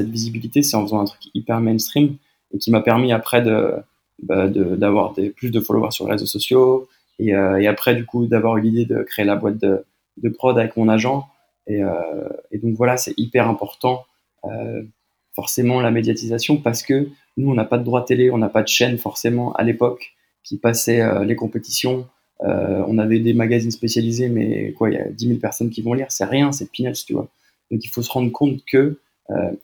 visibilité, c'est en faisant un truc hyper mainstream et qui m'a permis après d'avoir plus de followers sur les réseaux sociaux et après du coup d'avoir eu l'idée de créer la boîte de prod avec mon agent et donc voilà, c'est hyper important forcément la médiatisation, parce que nous on n'a pas de droit télé, on n'a pas de chaîne forcément à l'époque qui passait les compétitions, on avait des magazines spécialisés, mais quoi, il y a 10 000 personnes qui vont lire, c'est rien, c'est peanuts, tu vois. Donc il faut se rendre compte que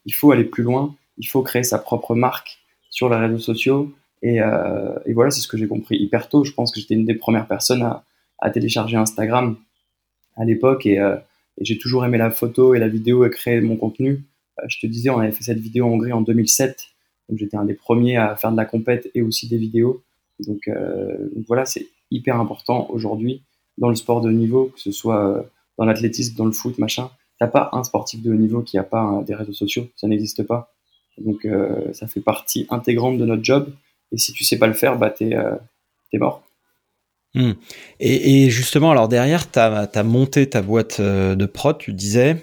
il faut aller plus loin, il faut créer sa propre marque sur les réseaux sociaux. Et voilà, c'est ce que j'ai compris hyper tôt. Je pense que j'étais une des premières personnes à télécharger Instagram à l'époque, et j'ai toujours aimé la photo et la vidéo et créer mon contenu. Je te disais, on avait fait cette vidéo en Hongrie en 2007, donc j'étais un des premiers à faire de la compète et aussi des vidéos. Donc voilà, c'est hyper important aujourd'hui dans le sport de haut niveau, que ce soit dans l'athlétisme, dans le foot, machin. T'as pas un sportif de haut niveau qui a pas des réseaux sociaux, ça n'existe pas. Donc ça fait partie intégrante de notre job. Et si tu sais pas le faire, bah t'es mort. Mmh. Et justement, alors derrière, t'as monté ta boîte de prod, tu disais,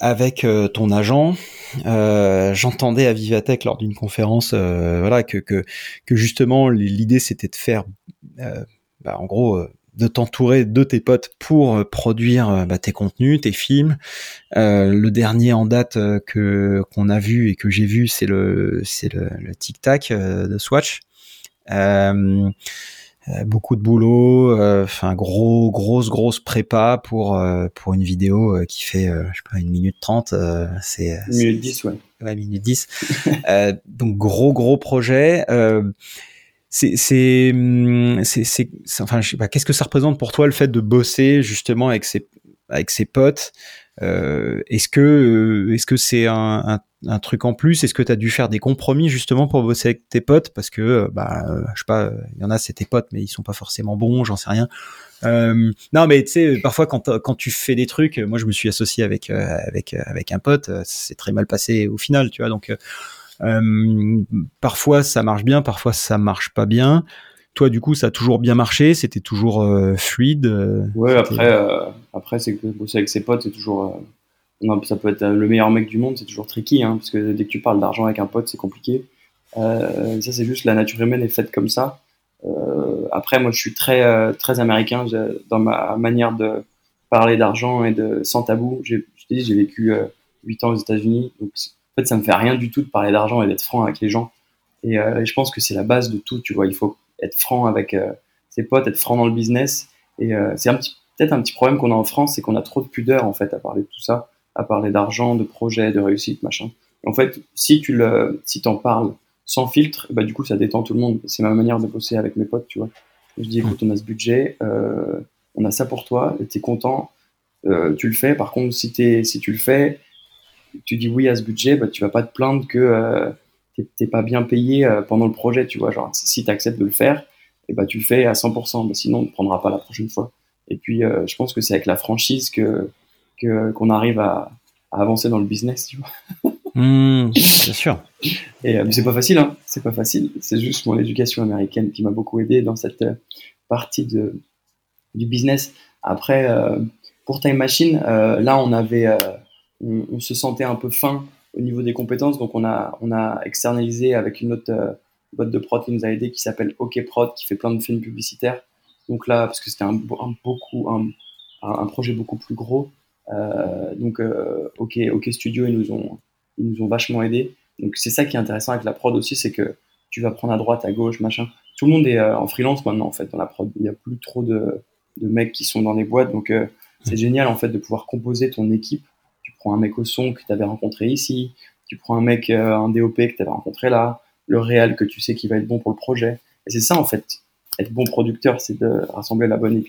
avec ton agent. J'entendais à VivaTech lors d'une conférence, voilà, que justement l'idée c'était de faire, en gros, de t'entourer de tes potes pour produire tes contenus, tes films. Le dernier en date qu'on a vu et que j'ai vu, c'est le Tic Tac de Swatch. Beaucoup de boulot, enfin grosse prépa pour une vidéo qui fait je sais pas 1 minute 30, c'est 1 minute 10, ouais 1 minute 10. Donc gros projet. C'est enfin je sais pas, qu'est-ce que ça représente pour toi le fait de bosser justement avec ses potes, est-ce que c'est un truc en plus, est-ce que t'as dû faire des compromis justement pour bosser avec tes potes, parce que je sais pas, il y en a c'est tes potes mais ils sont pas forcément bons, j'en sais rien. Non mais tu sais, parfois quand tu fais des trucs, moi je me suis associé avec un pote, c'est très mal passé au final, tu vois, donc parfois ça marche bien, parfois ça marche pas bien. Toi du coup ça a toujours bien marché, c'était toujours fluide. Ouais, après c'est que bosser avec ses potes c'est toujours ça peut être le meilleur mec du monde, c'est toujours tricky, hein, parce que dès que tu parles d'argent avec un pote c'est compliqué. Ça c'est juste la nature humaine est faite comme ça. Après moi je suis très américain dans ma manière de parler d'argent et de sans tabou. Je t'ai dit, j'ai vécu 8 ans aux États-Unis, donc en fait, ça me fait rien du tout de parler d'argent et d'être franc avec les gens. Et je pense que c'est la base de tout, tu vois. Il faut être franc avec ses potes, être franc dans le business. Et c'est peut-être un petit problème qu'on a en France, c'est qu'on a trop de pudeur, en fait, à parler de tout ça, à parler d'argent, de projets, de réussite, machin. Et en fait, si t'en parles sans filtre, bah, du coup, ça détend tout le monde. C'est ma manière de bosser avec mes potes, tu vois. Je dis, écoute, on a ce budget, on a ça pour toi, t'es content, tu le fais. Par contre, si tu le fais, tu dis oui à ce budget, bah, tu vas pas te plaindre que t'es pas bien payé pendant le projet, tu vois. Genre, si t'acceptes de le faire, et bah, tu le fais à 100%, mais sinon, on ne prendra pas la prochaine fois. Et puis, je pense que c'est avec la franchise qu'on arrive à avancer dans le business, tu vois. Bien sûr. Et mais c'est pas facile, hein. C'est pas facile. C'est juste mon éducation américaine qui m'a beaucoup aidé dans cette partie du business. Après, pour Time Machine, là, on avait... on se sentait un peu fin au niveau des compétences, donc on a externalisé avec une autre boîte de prod qui nous a aidé, qui s'appelle OK Prod, qui fait plein de films publicitaires. Donc là, parce que c'était un projet beaucoup plus gros, donc OK Studio, ils nous ont vachement aidé. Donc c'est ça qui est intéressant avec la prod aussi, c'est que tu vas prendre à droite, à gauche, machin. Tout le monde est en freelance maintenant, en fait, dans la prod. Il n'y a plus trop de mecs qui sont dans les boîtes, donc c'est génial en fait de pouvoir composer ton équipe. Tu prends un mec au son que tu avais rencontré ici, tu prends un mec, un DOP que tu avais rencontré là, le réel que tu sais qui va être bon pour le projet. Et c'est ça, en fait, être bon producteur, c'est de rassembler la bonne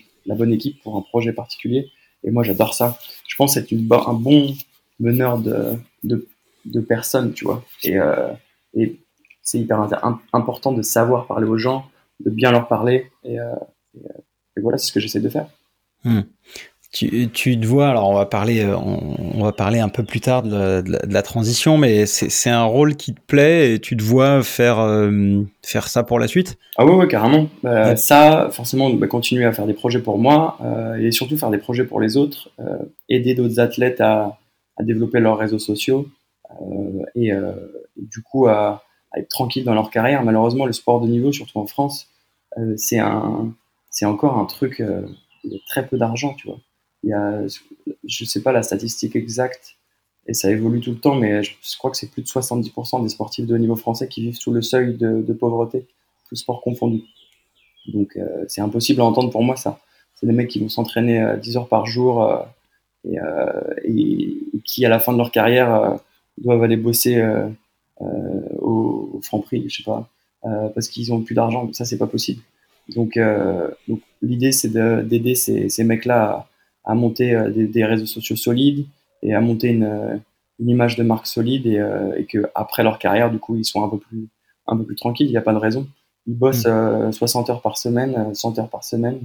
équipe pour un projet particulier. Et moi, j'adore ça. Je pense être un bon meneur de personnes, tu vois. Et c'est hyper important de savoir parler aux gens, de bien leur parler. Et voilà, c'est ce que j'essaie de faire. Mmh. Tu te vois, alors on va parler un peu plus tard de la transition, mais c'est un rôle qui te plaît et tu te vois faire ça pour la suite? Ah ouais, carrément. Ouais. Ça, forcément, continuer à faire des projets pour moi et surtout faire des projets pour les autres, aider d'autres athlètes à développer leurs réseaux sociaux et du coup à être tranquille dans leur carrière. Malheureusement, le sport de niveau, surtout en France, c'est encore un truc, il y a très peu d'argent, tu vois. Je ne sais pas la statistique exacte, et ça évolue tout le temps, mais je crois que c'est plus de 70% des sportifs de haut niveau français qui vivent sous le seuil de pauvreté, tout sport confondu. Donc c'est impossible à entendre pour moi, ça. C'est des mecs qui vont s'entraîner 10 heures par jour et qui, à la fin de leur carrière, doivent aller bosser au Franprix, je ne sais pas, parce qu'ils n'ont plus d'argent. Ça, ce n'est pas possible. Donc l'idée, c'est d'aider ces mecs-là à monter des réseaux sociaux solides et à monter une image de marque solide et que après leur carrière, du coup, ils sont un peu plus tranquilles. Il n'y a pas de raison. Ils bossent 60 heures par semaine, 100 heures par semaine.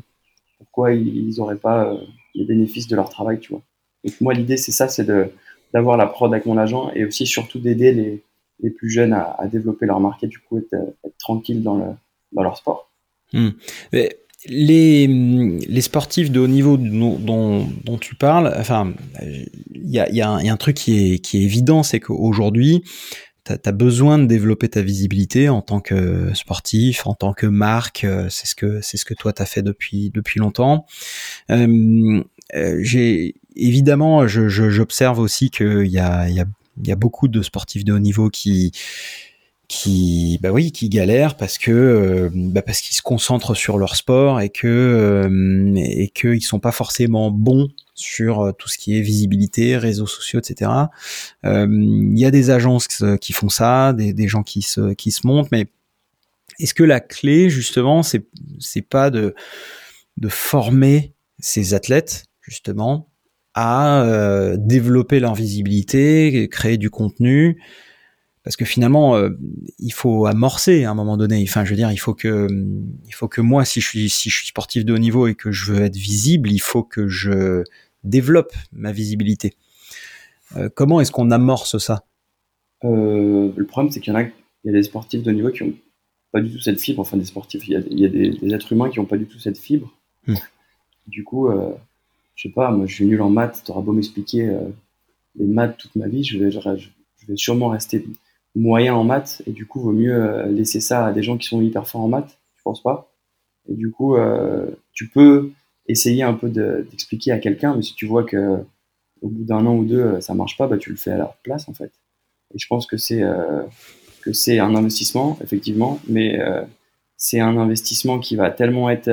Pourquoi ils n'auraient pas les bénéfices de leur travail, tu vois? Donc moi, l'idée, c'est ça, c'est d'avoir la prod avec mon agent et aussi surtout d'aider les plus jeunes à développer leur marque et du coup être tranquille dans leur sport. Mmh. Mais... Les sportifs de haut niveau dont tu parles, enfin, il y a un truc qui est évident, c'est qu'aujourd'hui, tu as besoin de développer ta visibilité en tant que sportif, en tant que marque. C'est ce que toi t'as fait depuis longtemps. Évidemment, j'observe aussi qu'il y a beaucoup de sportifs de haut niveau qui galèrent parce qu'ils se concentrent sur leur sport et que ils sont pas forcément bons sur tout ce qui est visibilité, réseaux sociaux, etc. Il y a des agences qui font ça, des gens qui se montent, mais est-ce que la clé justement c'est pas de former ces athlètes justement à développer leur visibilité, créer du contenu? Parce que finalement, il faut amorcer à un moment donné. Enfin, je veux dire, il faut que moi, si je suis sportif de haut niveau et que je veux être visible, il faut que je développe ma visibilité. Comment est-ce qu'on amorce ça ? Le problème, c'est qu'il y a des sportifs de haut niveau qui n'ont pas du tout cette fibre. Enfin, des sportifs, il y a des êtres humains qui n'ont pas du tout cette fibre. Du coup, je sais pas, moi, je suis nul en maths. T'auras beau m'expliquer les maths toute ma vie, je vais sûrement rester moyen en maths et du coup vaut mieux laisser ça à des gens qui sont hyper forts en maths, je pense pas. Et du coup tu peux essayer un peu d'expliquer à quelqu'un, mais si tu vois que au bout d'un an ou deux ça marche pas, bah tu le fais à leur place en fait. Et je pense que c'est un investissement effectivement, mais c'est un investissement qui va tellement être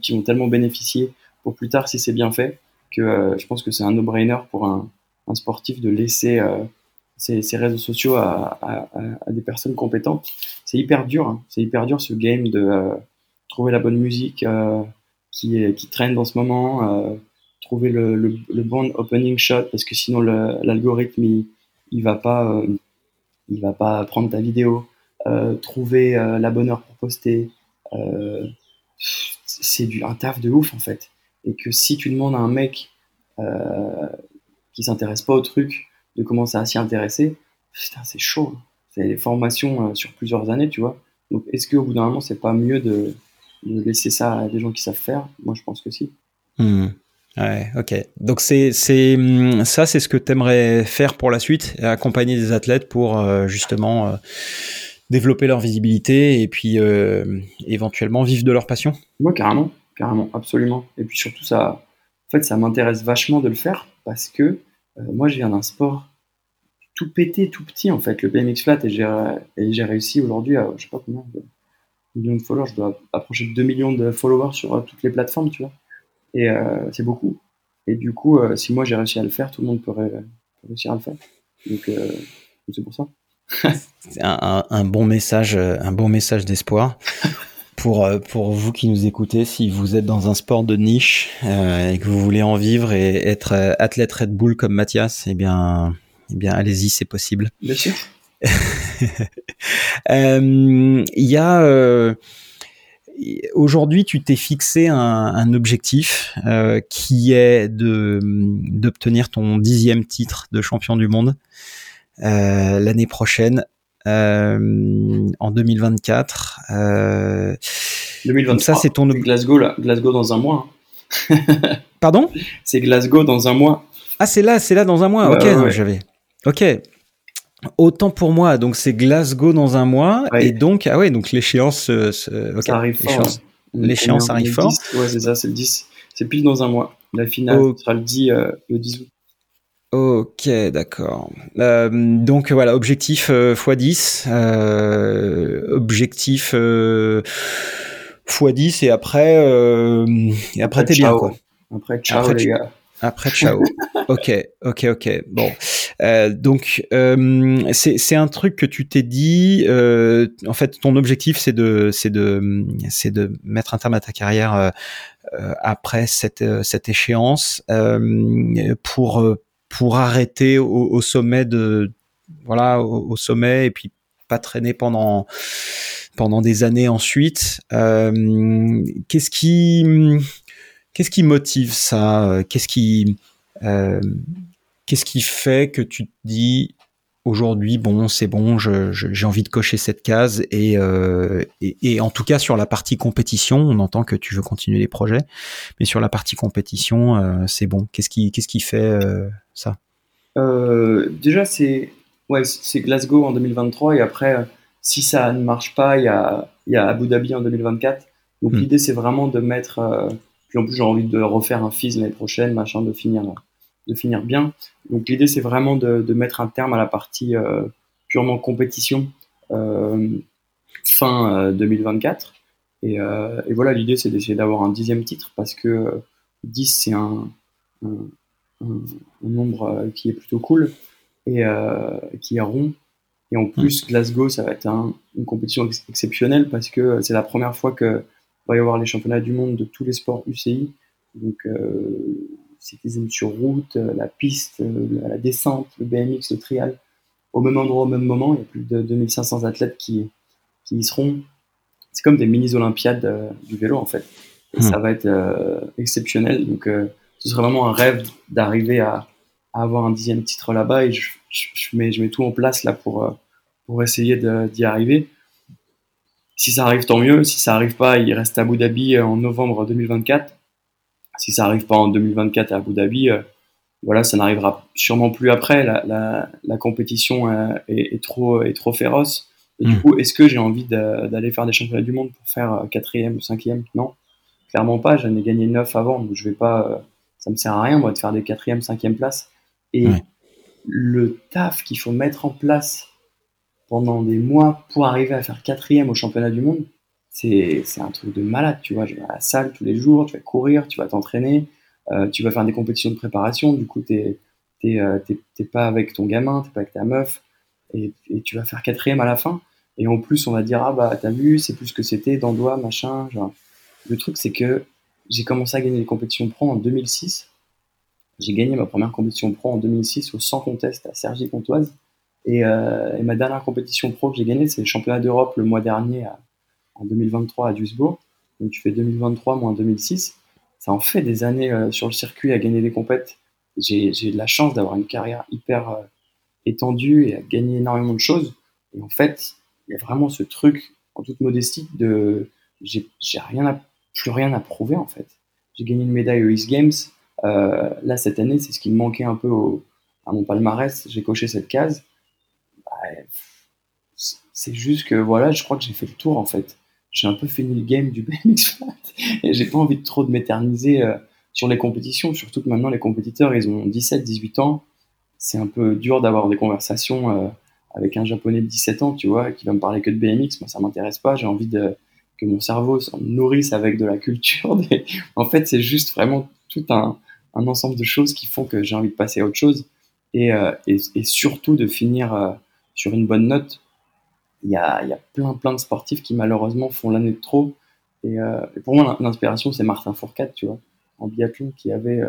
qui vont tellement bénéficier pour plus tard si c'est bien fait que je pense que c'est un no-brainer pour un sportif de laisser ces réseaux sociaux à des personnes compétentes. C'est hyper dur, hein. C'est hyper dur ce game de trouver la bonne musique qui traîne dans ce moment, trouver le bon opening shot parce que sinon l'algorithme il va pas prendre ta vidéo, trouver la bonne heure pour poster. C'est un taf de ouf en fait. Et que si tu demandes à un mec qui s'intéresse pas au truc de commencer à s'y intéresser, putain, c'est chaud. C'est des formations sur plusieurs années, tu vois. Donc, est-ce qu'au bout d'un moment, c'est pas mieux de laisser ça à des gens qui savent faire ? Moi, je pense que si. Mmh. Ouais, ok. Donc, c'est ce que t'aimerais faire pour la suite, accompagner des athlètes pour, justement, développer leur visibilité et puis, éventuellement, vivre de leur passion ? Moi, carrément. Carrément, absolument. Et puis, surtout, ça, en fait, ça m'intéresse vachement de le faire parce que moi, je viens d'un sport tout pété, tout petit, en fait, le BMX flat, et j'ai réussi aujourd'hui à, je sais pas combien, de millions de followers, je dois approcher de 2 millions de followers sur toutes les plateformes, tu vois, et c'est beaucoup. Et du coup, si moi j'ai réussi à le faire, tout le monde peut réussir à le faire. Donc, c'est pour ça. C'est un bon message d'espoir. Pour vous qui nous écoutez, si vous êtes dans un sport de niche et que vous voulez en vivre et être athlète Red Bull comme Matthias, eh bien allez-y, c'est possible. Bien sûr. Il y a Aujourd'hui, tu t'es fixé un objectif qui est d'obtenir ton 10e titre de champion du monde l'année prochaine, en 2024. 2023. Ça, c'est ton Glasgow là, Glasgow dans un mois. Pardon ? C'est Glasgow dans un mois. Ah, c'est là dans un mois. Ouais, ok, ouais, non, ouais. J'avais. Ok. Autant pour moi, donc c'est Glasgow dans un mois, ouais. Et donc ah ouais, donc l'échéance, okay. Ça arrive fort. L'échéance arrive fort. 10, ouais, c'est ça, c'est le 10. C'est pile dans un mois. La finale sera le 10 août. Ok, d'accord. Donc voilà, objectif x10, objectif x10 et après t'es ciao. Bien quoi. Après ciao après, les gars. Après ciao. Ok. Bon. Donc c'est un truc que tu t'es dit. En fait, ton objectif c'est de mettre un terme à ta carrière après cette échéance pour arrêter au sommet au sommet et puis pas traîner pendant des années ensuite. Qu'est-ce qui motive ça ? Qu'est-ce qui fait que tu te dis aujourd'hui, bon, c'est bon, j'ai envie de cocher cette case et en tout cas sur la partie compétition, on entend que tu veux continuer les projets, mais sur la partie compétition, c'est bon. Qu'est-ce qui fait ça ? Déjà, c'est Glasgow en 2023 et après, si ça ne marche pas, il y a Abu Dhabi en 2024. Donc l'idée, c'est vraiment de mettre. Puis en plus, j'ai envie de refaire un fils l'année prochaine, machin, de finir bien. Donc l'idée, c'est vraiment de mettre un terme à la partie purement compétition fin 2024. Et voilà, l'idée, c'est d'essayer d'avoir un 10e titre parce que 10, c'est un nombre qui est plutôt cool et qui est rond. Et en plus, Glasgow, ça va être une compétition exceptionnelle parce que c'est la première fois que va y avoir les championnats du monde de tous les sports UCI. Donc, cyclisme sur route, la piste, la descente, le BMX, le trial, au même endroit, au même moment. Il y a plus de 2500 athlètes qui y seront. C'est comme des mini-olympiades du vélo, en fait. Et ça va être exceptionnel. Donc, ce serait vraiment un rêve d'arriver à avoir un 10e titre là-bas. Et je mets tout en place là pour essayer d'y arriver. Si ça arrive, tant mieux. Si ça arrive pas, il reste à Abu Dhabi en novembre 2024. Si ça n'arrive pas en 2024 à Abu Dhabi, voilà, ça n'arrivera sûrement plus après. La compétition est trop féroce. Et du coup, est-ce que j'ai envie d'aller faire des championnats du monde pour faire 4e ou 5e ? Non, clairement pas. J'en ai gagné 9 avant, donc je vais pas. Ça me sert à rien, moi, de faire des 4e, 5e places. Et le taf qu'il faut mettre en place pendant des mois pour arriver à faire 4e au championnat du monde, c'est un truc de malade, tu vois. Je vais à la salle tous les jours, tu vas courir, tu vas t'entraîner, tu vas faire des compétitions de préparation, du coup t'es pas avec ton gamin, t'es pas avec ta meuf, et tu vas faire 4e à la fin, et en plus on va dire, ah bah t'as vu, c'est plus ce que c'était, Dandois, machin, genre. Le truc c'est que j'ai commencé à gagner des compétitions pro en 2006, j'ai gagné ma première compétition pro en 2006 au 100 contest à Cergy-Pontoise, et ma dernière compétition pro que j'ai gagnée, c'est le championnat d'Europe le mois dernier en 2023 à Duisbourg. Donc tu fais 2023 moins 2006, ça en fait des années sur le circuit à gagner des compètes. J'ai de la chance d'avoir une carrière hyper étendue et à gagner énormément de choses, et en fait il y a vraiment ce truc, en toute modestie, de j'ai plus rien à prouver en fait. J'ai gagné une médaille aux X Games, là cette année c'est ce qui me manquait un peu à mon palmarès, j'ai coché cette case. C'est juste que voilà, je crois que j'ai fait le tour en fait. J'ai un peu fini le game du BMX Flat et j'ai pas envie de trop de m'éterniser sur les compétitions, surtout que maintenant les compétiteurs ils ont 17-18 ans. C'est un peu dur d'avoir des conversations avec un japonais de 17 ans, tu vois, qui va me parler que de BMX. Moi ça m'intéresse pas, j'ai envie que mon cerveau s'en nourrisse avec de la culture. En fait, c'est juste vraiment tout un ensemble de choses qui font que j'ai envie de passer à autre chose et surtout de finir sur une bonne note. Il y a plein de sportifs qui malheureusement font l'année de trop. Et pour moi, l'inspiration, c'est Martin Fourcade, tu vois, en biathlon, qui avait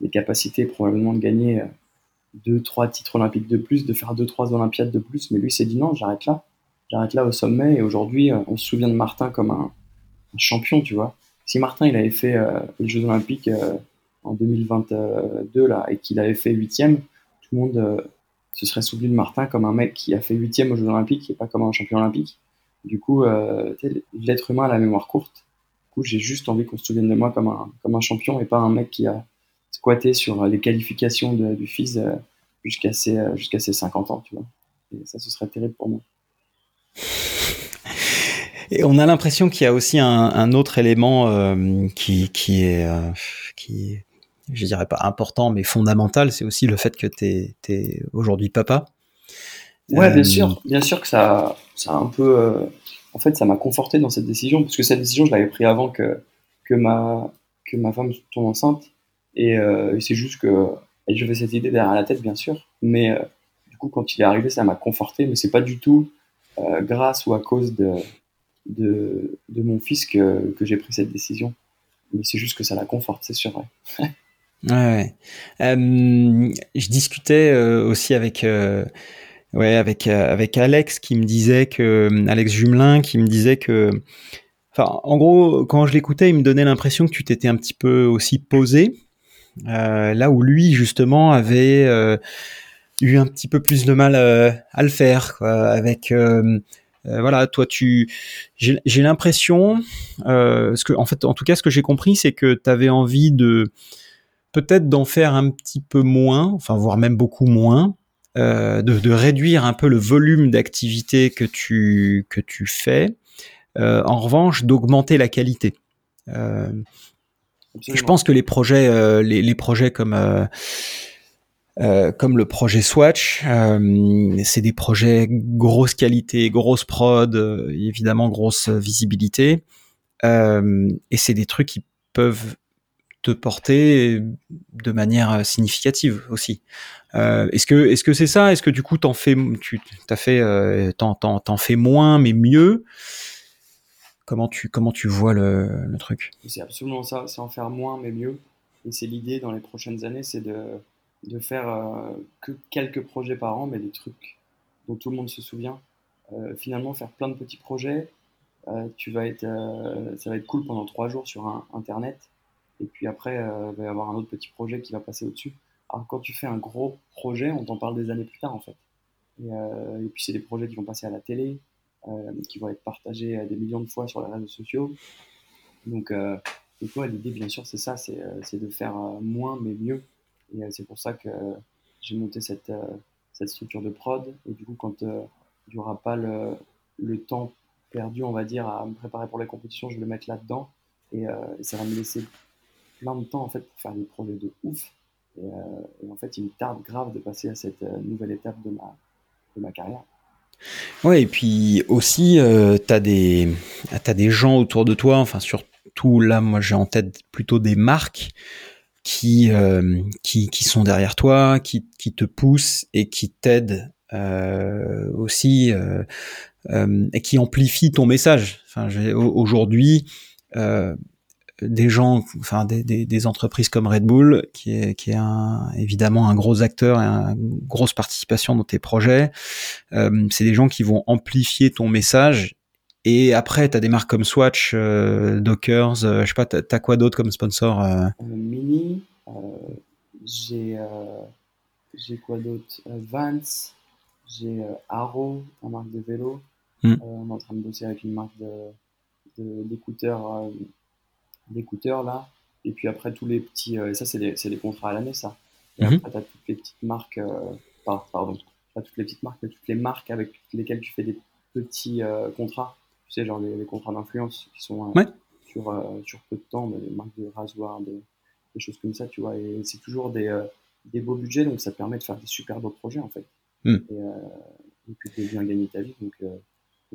les capacités probablement de gagner 2-3 titres olympiques de plus, de faire 2-3 olympiades de plus. Mais lui s'est dit non, j'arrête là au sommet. Et aujourd'hui, on se souvient de Martin comme un, un champion, tu vois. Si Martin, il avait fait les Jeux Olympiques en 2022, là, et qu'il avait fait 8e, tout le monde se serait souvenu de Martin comme un mec qui a fait 8e aux Jeux Olympiques et pas comme un champion olympique. Du coup, l'être humain a la mémoire courte. Du coup, j'ai juste envie qu'on se souvienne de moi comme un champion et pas un mec qui a squatté sur les qualifications du FIS jusqu'à ses 50 ans, tu vois. Et ça, ce serait terrible pour moi. Et on a l'impression qu'il y a aussi un autre élément qui est, je dirais pas important, mais fondamental, c'est aussi le fait que t'es aujourd'hui papa. Ouais, bien sûr que ça a un peu. En fait, ça m'a conforté dans cette décision, parce que cette décision, je l'avais prise avant que ma femme tombe enceinte, et c'est juste que j'avais cette idée derrière la tête, bien sûr. Mais du coup, quand il est arrivé, ça m'a conforté, mais c'est pas du tout grâce ou à cause de mon fils que j'ai pris cette décision, mais c'est juste que ça la conforte, c'est sûr. Ouais. Ouais. Je discutais aussi avec Alex Jumelin qui me disait que enfin, en gros, quand je l'écoutais, il me donnait l'impression que tu t'étais un petit peu aussi posé, là où lui justement avait eu un petit peu plus de mal à le faire, quoi, avec voilà, toi, j'ai l'impression, en tout cas, ce que j'ai compris, c'est que tu avais envie peut-être d'en faire un petit peu moins, enfin, voire même beaucoup moins, de réduire un peu le volume d'activité que tu fais, en revanche, d'augmenter la qualité. Je pense que les projets comme le projet Swatch, c'est des projets grosse qualité, grosse prod, évidemment grosse visibilité, et c'est des trucs qui peuvent te porter de manière significative aussi. Est-ce que c'est ça ? Est-ce que du coup t'en fais moins mais mieux ? Comment tu vois le truc ? C'est absolument ça, c'est en faire moins mais mieux, et c'est l'idée dans les prochaines années, c'est de faire que quelques projets par an, mais des trucs dont tout le monde se souvient. Finalement, faire plein de petits projets, ça va être cool pendant 3 jours sur Internet, et puis après, il va y avoir un autre petit projet qui va passer au-dessus. Alors quand tu fais un gros projet, on t'en parle des années plus tard, en fait. Et puis c'est des projets qui vont passer à la télé, qui vont être partagés des millions de fois sur les réseaux sociaux. Donc toi, l'idée, bien sûr, c'est ça, c'est de faire moins, mais mieux. Et c'est pour ça que j'ai monté cette structure de prod. Et du coup, quand il n'y aura pas le temps perdu, on va dire, à me préparer pour les compétitions, je vais le mettre là-dedans. Et ça va me laisser plein de temps, en fait, pour faire des projets de ouf. Et en fait, il me tarde grave de passer à cette nouvelle étape de ma carrière. Ouais, et puis aussi, t'as des gens autour de toi. Enfin, surtout là, moi, j'ai en tête plutôt des marques qui sont derrière toi, qui te poussent et qui t'aident aussi, et qui amplifient ton message. Enfin, aujourd'hui, des gens, enfin des entreprises comme Red Bull, qui est évidemment un gros acteur et une grosse participation dans tes projets, c'est des gens qui vont amplifier ton message. Et après, t'as des marques comme Swatch, Dockers, je sais pas, t'as quoi d'autre comme sponsor Mini, j'ai quoi d'autre Vance, j'ai Arrow, en marque de vélo. On est en train de bosser avec une marque d'écouteurs là. Et puis après, tous les petits, ça c'est les contrats à l'année, ça. Et après, t'as toutes les petites marques, pas toutes les petites marques, mais toutes les marques avec lesquelles tu fais des petits contrats. Tu sais, genre les contrats d'influence qui sont sur peu de temps, des marques de rasoirs, des choses comme ça, tu vois. Et c'est toujours des beaux budgets, donc ça permet de faire des super beaux projets, en fait. Et puis de bien gagner ta vie. Donc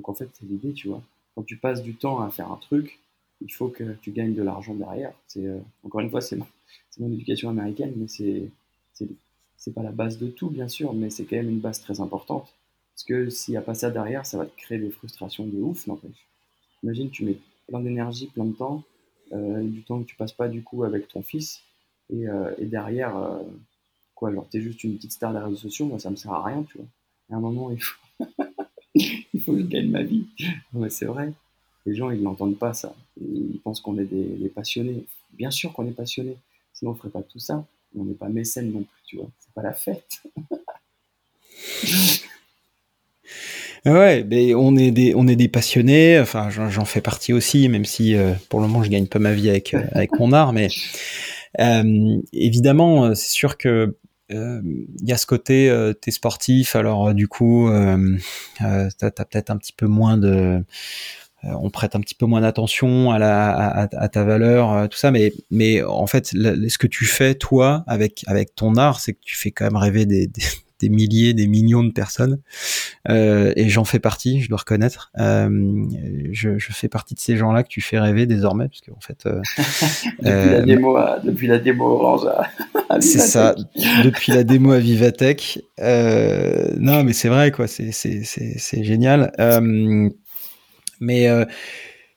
en fait, c'est l'idée, tu vois. Quand tu passes du temps à faire un truc, il faut que tu gagnes de l'argent derrière. C'est, encore une fois, c'est mon éducation américaine, mais c'est pas la base de tout, bien sûr, mais c'est quand même une base très importante. Parce que s'il n'y a pas ça derrière, ça va te créer des frustrations de ouf, n'empêche. Imagine, tu mets plein d'énergie, plein de temps, du temps que tu passes pas du coup avec ton fils, et derrière, t'es juste une petite star des réseaux sociaux, moi ça me sert à rien, tu vois. À un moment, il faut que je gagne ma vie. Ouais, c'est vrai. Les gens, ils n'entendent pas ça. Ils pensent qu'on est des passionnés. Bien sûr qu'on est passionnés. Sinon, on ne ferait pas tout ça. On n'est pas mécène non plus, tu vois. C'est pas la fête. Ouais, mais on est des passionnés. Enfin, j'en fais partie aussi, même si pour le moment, je gagne pas ma vie avec mon art. Mais évidemment, c'est sûr que y a ce côté, t'es sportif. Alors, du coup, t'as peut-être un petit peu moins de... on prête un petit peu moins d'attention à ta valeur, tout ça, mais en fait, ce que tu fais toi avec ton art, c'est que tu fais quand même rêver des milliers, des millions de personnes, et j'en fais partie, je dois reconnaître. Je fais partie de ces gens-là que tu fais rêver désormais, parce que en fait, depuis la démo Orange, à c'est ça, depuis la démo à VivaTech. Non, mais c'est vrai quoi, c'est génial. Mais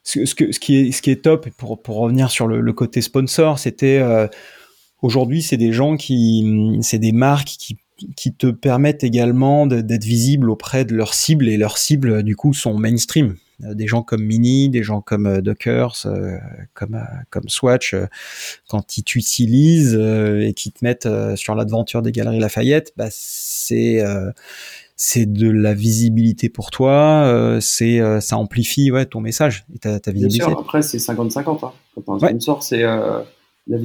ce qui est top, pour revenir sur le côté sponsor, c'était aujourd'hui, c'est des gens c'est des marques qui te permettent également d'être visible auprès de leur cible, et leurs cibles du coup sont mainstream. Des gens comme Mini, des gens comme Dockers, comme Swatch, quand ils t'utilisent et qu'ils te mettent sur l'aventure des Galeries Lafayette, bah c'est de la visibilité pour toi, ça amplifie ton message et ta visibilité. Bien sûr, après c'est 50-50. Hein. Quand t'as un sponsor, c'est de la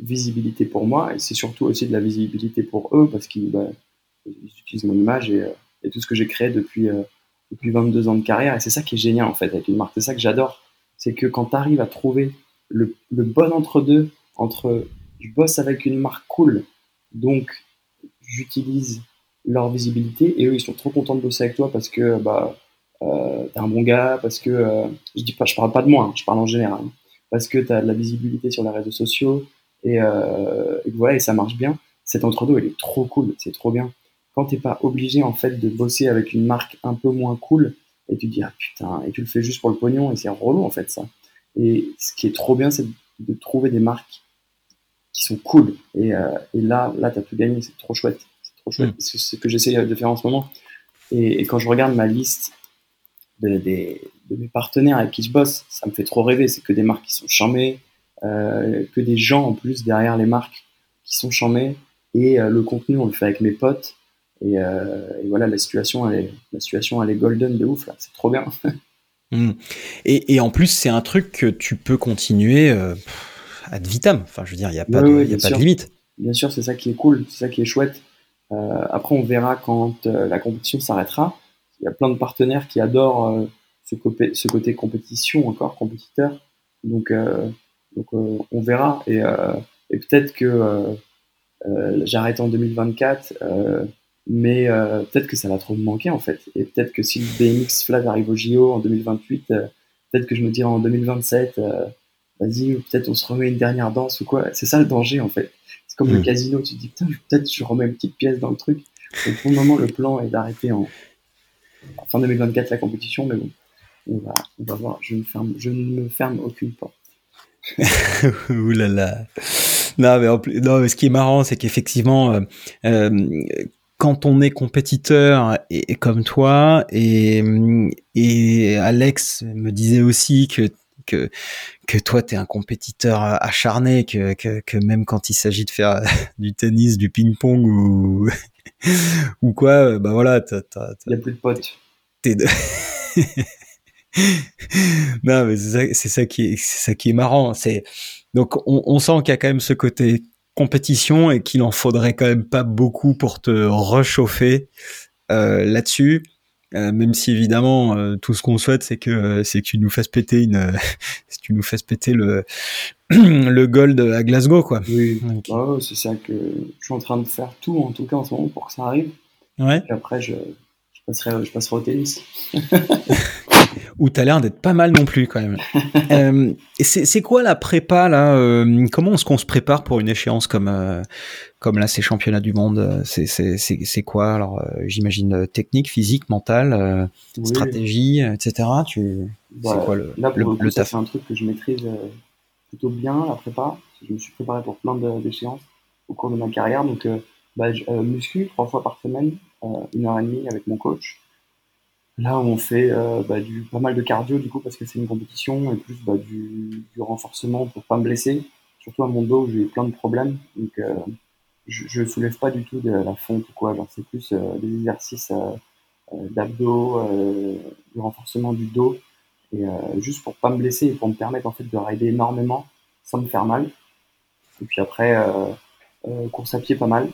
visibilité pour moi, et c'est surtout aussi de la visibilité pour eux, parce qu'ils utilisent mon image et tout ce que j'ai créé depuis 22 ans de carrière. Et c'est ça qui est génial en fait avec une marque, c'est ça que j'adore. C'est que quand t'arrives à trouver le bon entre-deux, entre je bosse avec une marque cool, donc j'utilise leur visibilité, et eux ils sont trop contents de bosser avec toi parce que t'es un bon gars, parce que je parle pas de moi, hein, je parle en général, hein, parce que t'as de la visibilité sur les réseaux sociaux et voilà, et ça marche bien. Cet entre-deux, il est trop cool, c'est trop bien. Quand t'es pas obligé en fait de bosser avec une marque un peu moins cool, et tu te dis ah putain, et tu le fais juste pour le pognon, et c'est relou en fait ça. Et ce qui est trop bien, c'est de trouver des marques qui sont cool, et là t'as tout gagné, c'est trop chouette. C'est ce que j'essaie de faire en ce moment, et quand je regarde ma liste de mes partenaires avec qui je bosse, ça me fait trop rêver. C'est que des marques qui sont charmées, que des gens en plus derrière les marques qui sont charmées, et le contenu on le fait avec mes potes, et voilà, la situation elle est golden de ouf là, c'est trop bien. Et en plus c'est un truc que tu peux continuer ad vitam, enfin je veux dire, il n'y a pas, y a pas de limite, bien sûr, c'est ça qui est cool, c'est ça qui est chouette. Après, on verra quand la compétition s'arrêtera. Il y a plein de partenaires qui adorent ce côté compétition, encore compétiteur. Donc, on verra. Et peut-être que j'arrête en 2024, mais peut-être que ça va trop me manquer en fait. Et peut-être que si le BMX Flat arrive au JO en 2028, peut-être que je me dirai en 2027, vas-y, peut-être on se remet une dernière danse ou quoi. C'est ça le danger en fait. C'est comme le casino, tu te dis, putain, peut-être je remets une petite pièce dans le truc. Donc, pour le moment, le plan est d'arrêter en fin 2024 la compétition, mais bon, on va voir. Je ne me ferme aucune porte. Ouh là là. Non, mais ce qui est marrant, c'est qu'effectivement, quand on est compétiteur et comme toi, et Alex me disait aussi que toi t'es un compétiteur acharné, que même quand il s'agit de faire du tennis, du ping-pong ou quoi, bah voilà, il y a plus de potes. Non mais c'est ça qui est marrant. C'est donc on sent qu'il y a quand même ce côté compétition et qu'il en faudrait quand même pas beaucoup pour te réchauffer là-dessus. Même si évidemment tout ce qu'on souhaite c'est que tu nous fasses péter le gold à Glasgow quoi. Oui. Okay. Oh, c'est ça que je suis en train de faire tout en tout cas en ce moment pour que ça arrive. Ouais. Et après je passerai au tennis. Où t'as l'air d'être pas mal non plus quand même. Et c'est quoi la prépa là, comment est-ce qu'on se prépare pour une échéance comme là ces championnats du monde, c'est quoi alors, j'imagine technique, physique, mentale, oui, stratégie, etc. C'est quoi le taf? C'est un truc que je maîtrise plutôt bien, la prépa. Je me suis préparé pour plein d'échéances au cours de ma carrière, donc muscu 3 fois par semaine, 1h30 avec mon coach. Là, on fait pas mal de cardio, du coup, parce que c'est une compétition, et plus du renforcement pour pas me blesser. Surtout à mon dos, j'ai eu plein de problèmes. Donc, je soulève pas du tout de la fonte ou quoi. Genre, c'est plus des exercices d'abdos, du renforcement du dos, et juste pour pas me blesser et pour me permettre en fait de rider énormément sans me faire mal. Et puis après, course à pied pas mal,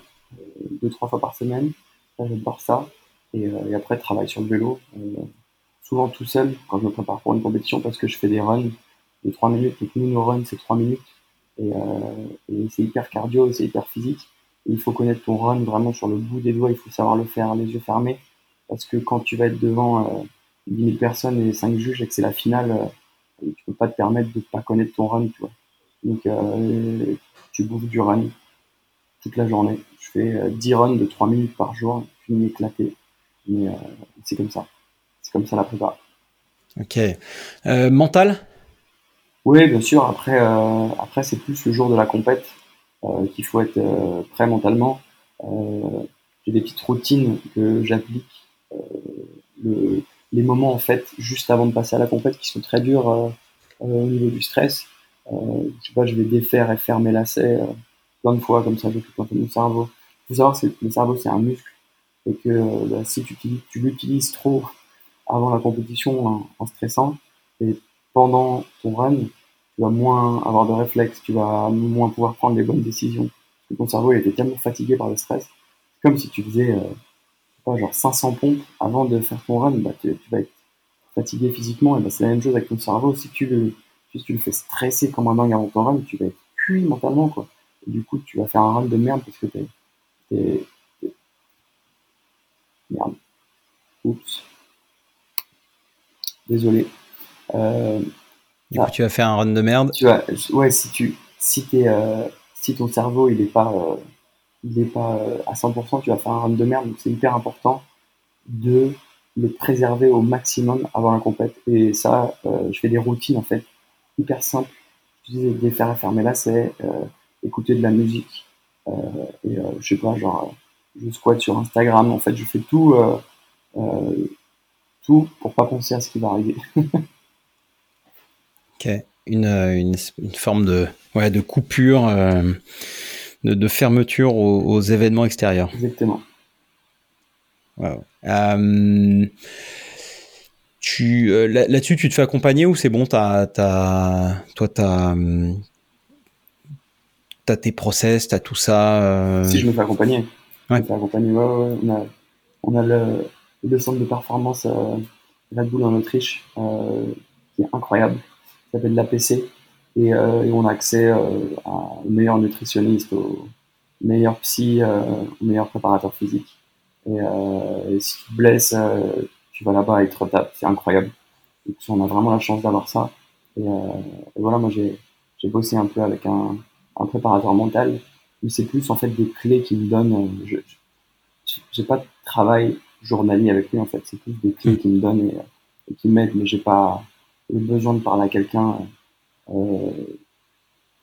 2-3 fois par semaine. Là, j'adore ça. Et après, travail sur le vélo, souvent tout seul, quand je me prépare pour une compétition, parce que je fais des runs de 3 minutes, donc nous, nos runs, c'est 3 minutes, et c'est hyper cardio, c'est hyper physique, et il faut connaître ton run vraiment sur le bout des doigts, il faut savoir le faire les yeux fermés, parce que quand tu vas être devant 10 000 personnes et 5 juges, et que c'est la finale, tu peux pas te permettre de pas connaître ton run, tu vois. Donc, tu bouffes du run toute la journée. Je fais 10 runs de 3 minutes par jour, je finis éclaté. Mais c'est comme ça. C'est comme ça la prépa. Ok. Mental ? Oui, bien sûr. Après, c'est plus le jour de la compète qu'il faut être prêt mentalement. J'ai des petites routines que j'applique. Les moments, en fait, juste avant de passer à la compète, qui sont très durs au niveau du stress. Je vais défaire et faire mes lacets plein de fois. Comme ça, j'ai tout le temps mon cerveau. Il faut savoir que le cerveau, c'est un muscle. Et que si tu l'utilises trop avant la compétition en stressant, et pendant ton run, tu vas moins avoir de réflexes, tu vas moins pouvoir prendre les bonnes décisions. Parce que ton cerveau il était tellement fatigué par le stress, c'est comme si tu faisais 500 pompes avant de faire ton run, tu vas être fatigué physiquement, et c'est la même chose avec ton cerveau. Si tu le fais stresser comme un dingue avant ton run, tu vas être cuit mentalement, quoi. Et du coup, tu vas faire un run de merde parce que t'es merde. Oups. Désolé. Du coup, tu vas faire un run de merde. Si ton cerveau il est pas à 100%, tu vas faire un run de merde. Donc c'est hyper important de le préserver au maximum avant la compète. Et ça, je fais des routines en fait hyper simples. Je disais de faire à fermer là, c'est écouter de la musique je squatte sur Instagram, en fait, je fais tout pour pas penser à ce qui va arriver. Ok, une forme de coupure, de fermeture aux événements extérieurs. Exactement. Wow. Là-dessus, tu te fais accompagner ou c'est bon, t'as tes process, t'as tout ça Si, je me fais accompagner. Ouais. On a le centre de performance Red Bull en Autriche qui est incroyable, ça s'appelle l'APC et on a accès aux meilleurs nutritionnistes, aux meilleurs psy, aux meilleurs préparateurs physiques et si tu te blesses tu vas là-bas et tu te retapes, c'est incroyable. Donc on a vraiment la chance d'avoir ça et voilà, moi j'ai bossé un peu avec un préparateur mental. Mais c'est plus en fait des clés qu'il me donne. J'ai pas de travail journalier avec lui en fait. C'est plus des clés qu'il me donne et qui m'aident. Mais j'ai pas le besoin de parler à quelqu'un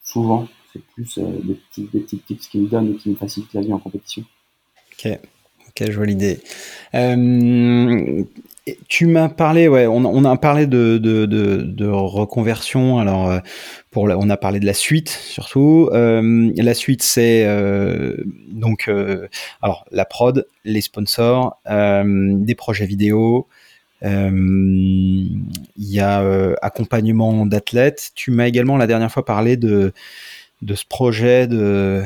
souvent. C'est plus des petits tips qu'il me donne et qui me facilitent la vie en compétition. Ok, je vois l'idée. Tu m'as parlé, on a parlé de reconversion. Alors, on a parlé de la suite surtout. La suite, c'est alors la prod, les sponsors, des projets vidéo. Il y a accompagnement d'athlètes. Tu m'as également la dernière fois parlé de ce projet de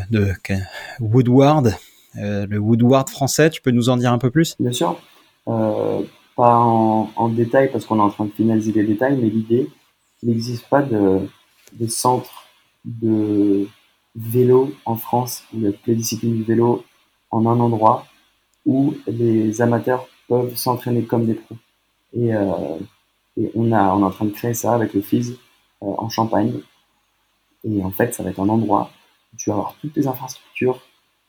Woodward, le Woodward français. Tu peux nous en dire un peu plus ? Bien sûr. Pas en détail parce qu'on est en train de finaliser les détails, mais l'idée, il n'existe pas de centre de vélo en France où il y a toutes les disciplines du vélo en un endroit où les amateurs peuvent s'entraîner comme des pros. Et on est en train de créer ça avec le FIS en Champagne. Et en fait, ça va être un endroit où tu vas avoir toutes les infrastructures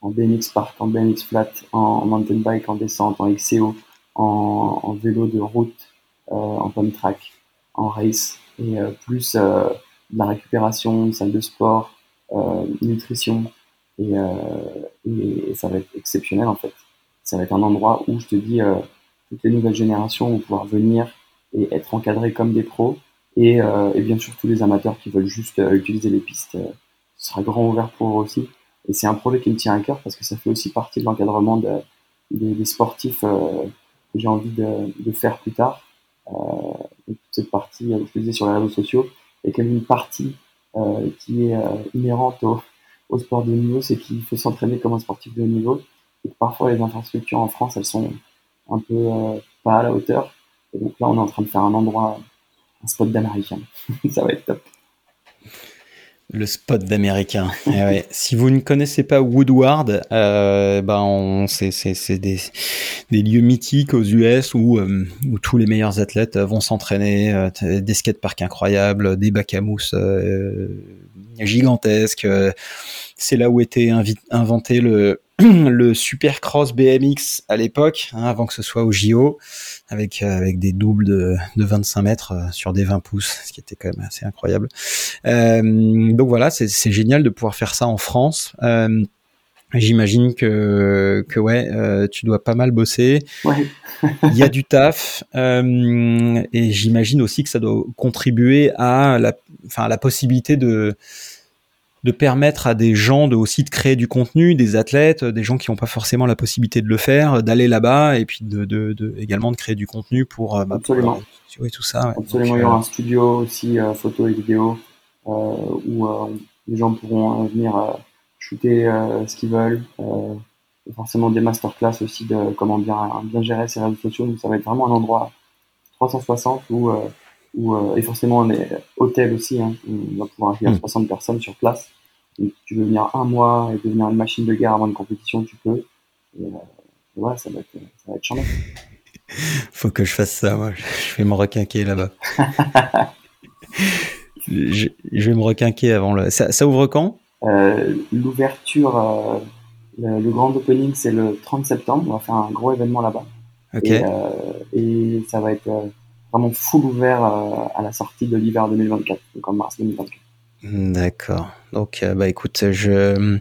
en BMX Park, en BMX Flat, en mountain bike, en descente, en XCO, en vélo de route, en pump track, en race, et plus de la récupération, salle de sport, nutrition, et ça va être exceptionnel en fait. Ça va être un endroit où je te dis toutes les nouvelles générations vont pouvoir venir et être encadrés comme des pros. Et bien sûr, tous les amateurs qui veulent juste utiliser les pistes, ce sera grand ouvert pour eux aussi. Et c'est un projet qui me tient à cœur parce que ça fait aussi partie de l'encadrement des sportifs que j'ai envie de faire plus tard. Toute cette partie utilisée sur les réseaux sociaux est comme une partie qui est inhérente au sport de niveau, c'est qu'il faut s'entraîner comme un sportif de niveau. Et parfois, les infrastructures en France, elles sont un peu pas à la hauteur. Et donc là, on est en train de faire un endroit, un spot d'américain. Ça va être top. Le spot d'américain. Eh ouais. Si vous ne connaissez pas Woodward, c'est des lieux mythiques aux US où tous les meilleurs athlètes vont s'entraîner. Des skateparks incroyables, des bacs à mousse gigantesques. C'est là où était inventé le Supercross BMX à l'époque, hein, avant que ce soit au JO, avec des doubles de 25 mètres sur des 20 pouces, ce qui était quand même assez incroyable. Donc voilà, c'est génial de pouvoir faire ça en France. J'imagine que ouais, tu dois pas mal bosser. Ouais. Il y a du taf, et j'imagine aussi que ça doit contribuer à la possibilité de permettre à des gens aussi de créer du contenu, des athlètes, des gens qui n'ont pas forcément la possibilité de le faire, d'aller là-bas et puis également de créer du contenu pour... Absolument. Pour, oui, tout ça. Ouais. Absolument. Donc, il y aura un studio aussi, photo et vidéo, où les gens pourront venir shooter ce qu'ils veulent. Forcément des masterclass aussi de comment bien gérer ses réseaux sociaux. Donc ça va être vraiment un endroit 360 où et forcément on est hôtel aussi, hein, on va pouvoir accueillir 60 personnes sur place. Donc, tu veux venir un mois et devenir une machine de guerre avant une compétition, tu peux. Et ouais, ça va être charmant. Faut que je fasse ça, moi. Je vais me requinquer là-bas. je vais me requinquer avant le... Ça ouvre quand ? L'ouverture, le grand opening, c'est le 30 septembre. On va faire un gros événement là-bas. Okay. Et ça va être... vraiment full ouvert à la sortie de l'hiver 2024, donc en mars 2024. D'accord. Donc, écoute, je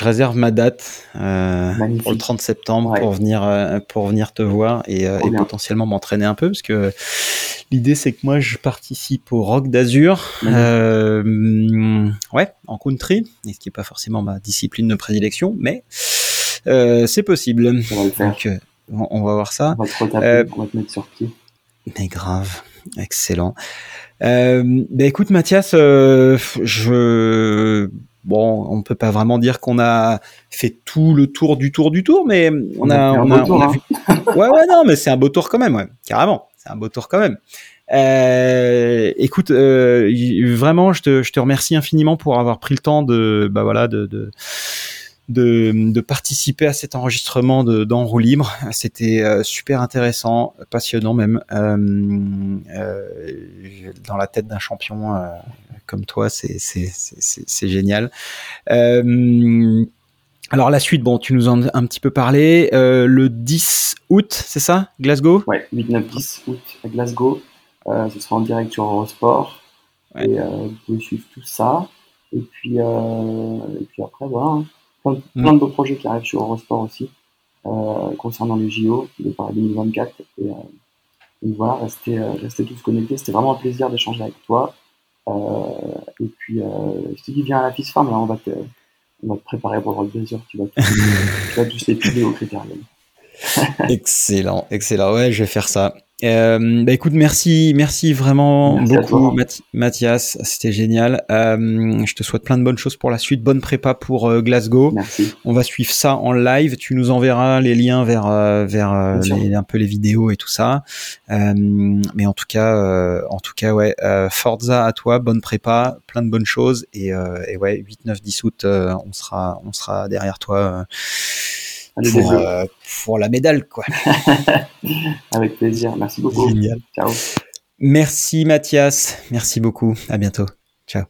réserve ma date pour le 30 septembre ouais. pour venir te voir et potentiellement m'entraîner un peu, parce que l'idée, c'est que moi, je participe au Rock d'Azur en country, ce qui n'est pas forcément ma discipline de prédilection, mais c'est possible. On va le faire. Donc, on va voir ça. On va te retaper, on va te mettre sur pied. Mais grave, excellent. Écoute Mathias, on peut pas vraiment dire qu'on a fait tout le tour du tour, mais mais c'est un beau tour quand même, ouais, carrément, c'est un beau tour quand même. Écoute, vraiment, je te remercie infiniment pour avoir pris le temps de participer à cet enregistrement d'En Roue Libre. C'était super intéressant, passionnant même. Dans la tête d'un champion comme toi, c'est génial. Alors la suite, tu nous en as un petit peu parlé. Le 10 août, c'est ça, Glasgow ? Ouais, 8-9-10 août à Glasgow. Ce sera en direct sur Eurosport. Ouais. Et vous pouvez suivre tout ça. Et puis après, voilà. Plein de beaux projets qui arrivent sur Eurosport aussi, concernant les JO de Paris 2024. Et voilà, restez tous connectés. C'était vraiment un plaisir d'échanger avec toi. Et puis, je te dis, viens à la FISFARM, là, on va te préparer pour le Rock d'Azur. Tu vas tous les piler au critérium. Excellent. Ouais, je vais faire ça. Écoute, merci vraiment beaucoup, Mathias. C'était génial. Je te souhaite plein de bonnes choses pour la suite. Bonne prépa pour Glasgow. Merci. On va suivre ça en live. Tu nous enverras les liens vers un peu les vidéos et tout ça. Mais en tout cas, ouais, Forza à toi. Bonne prépa, plein de bonnes choses. Et ouais, 8, 9, 10 août, on sera derrière toi. Pour la médaille, quoi. Avec plaisir. Merci beaucoup. Génial. Ciao. Merci Mathias. Merci beaucoup. À bientôt. Ciao.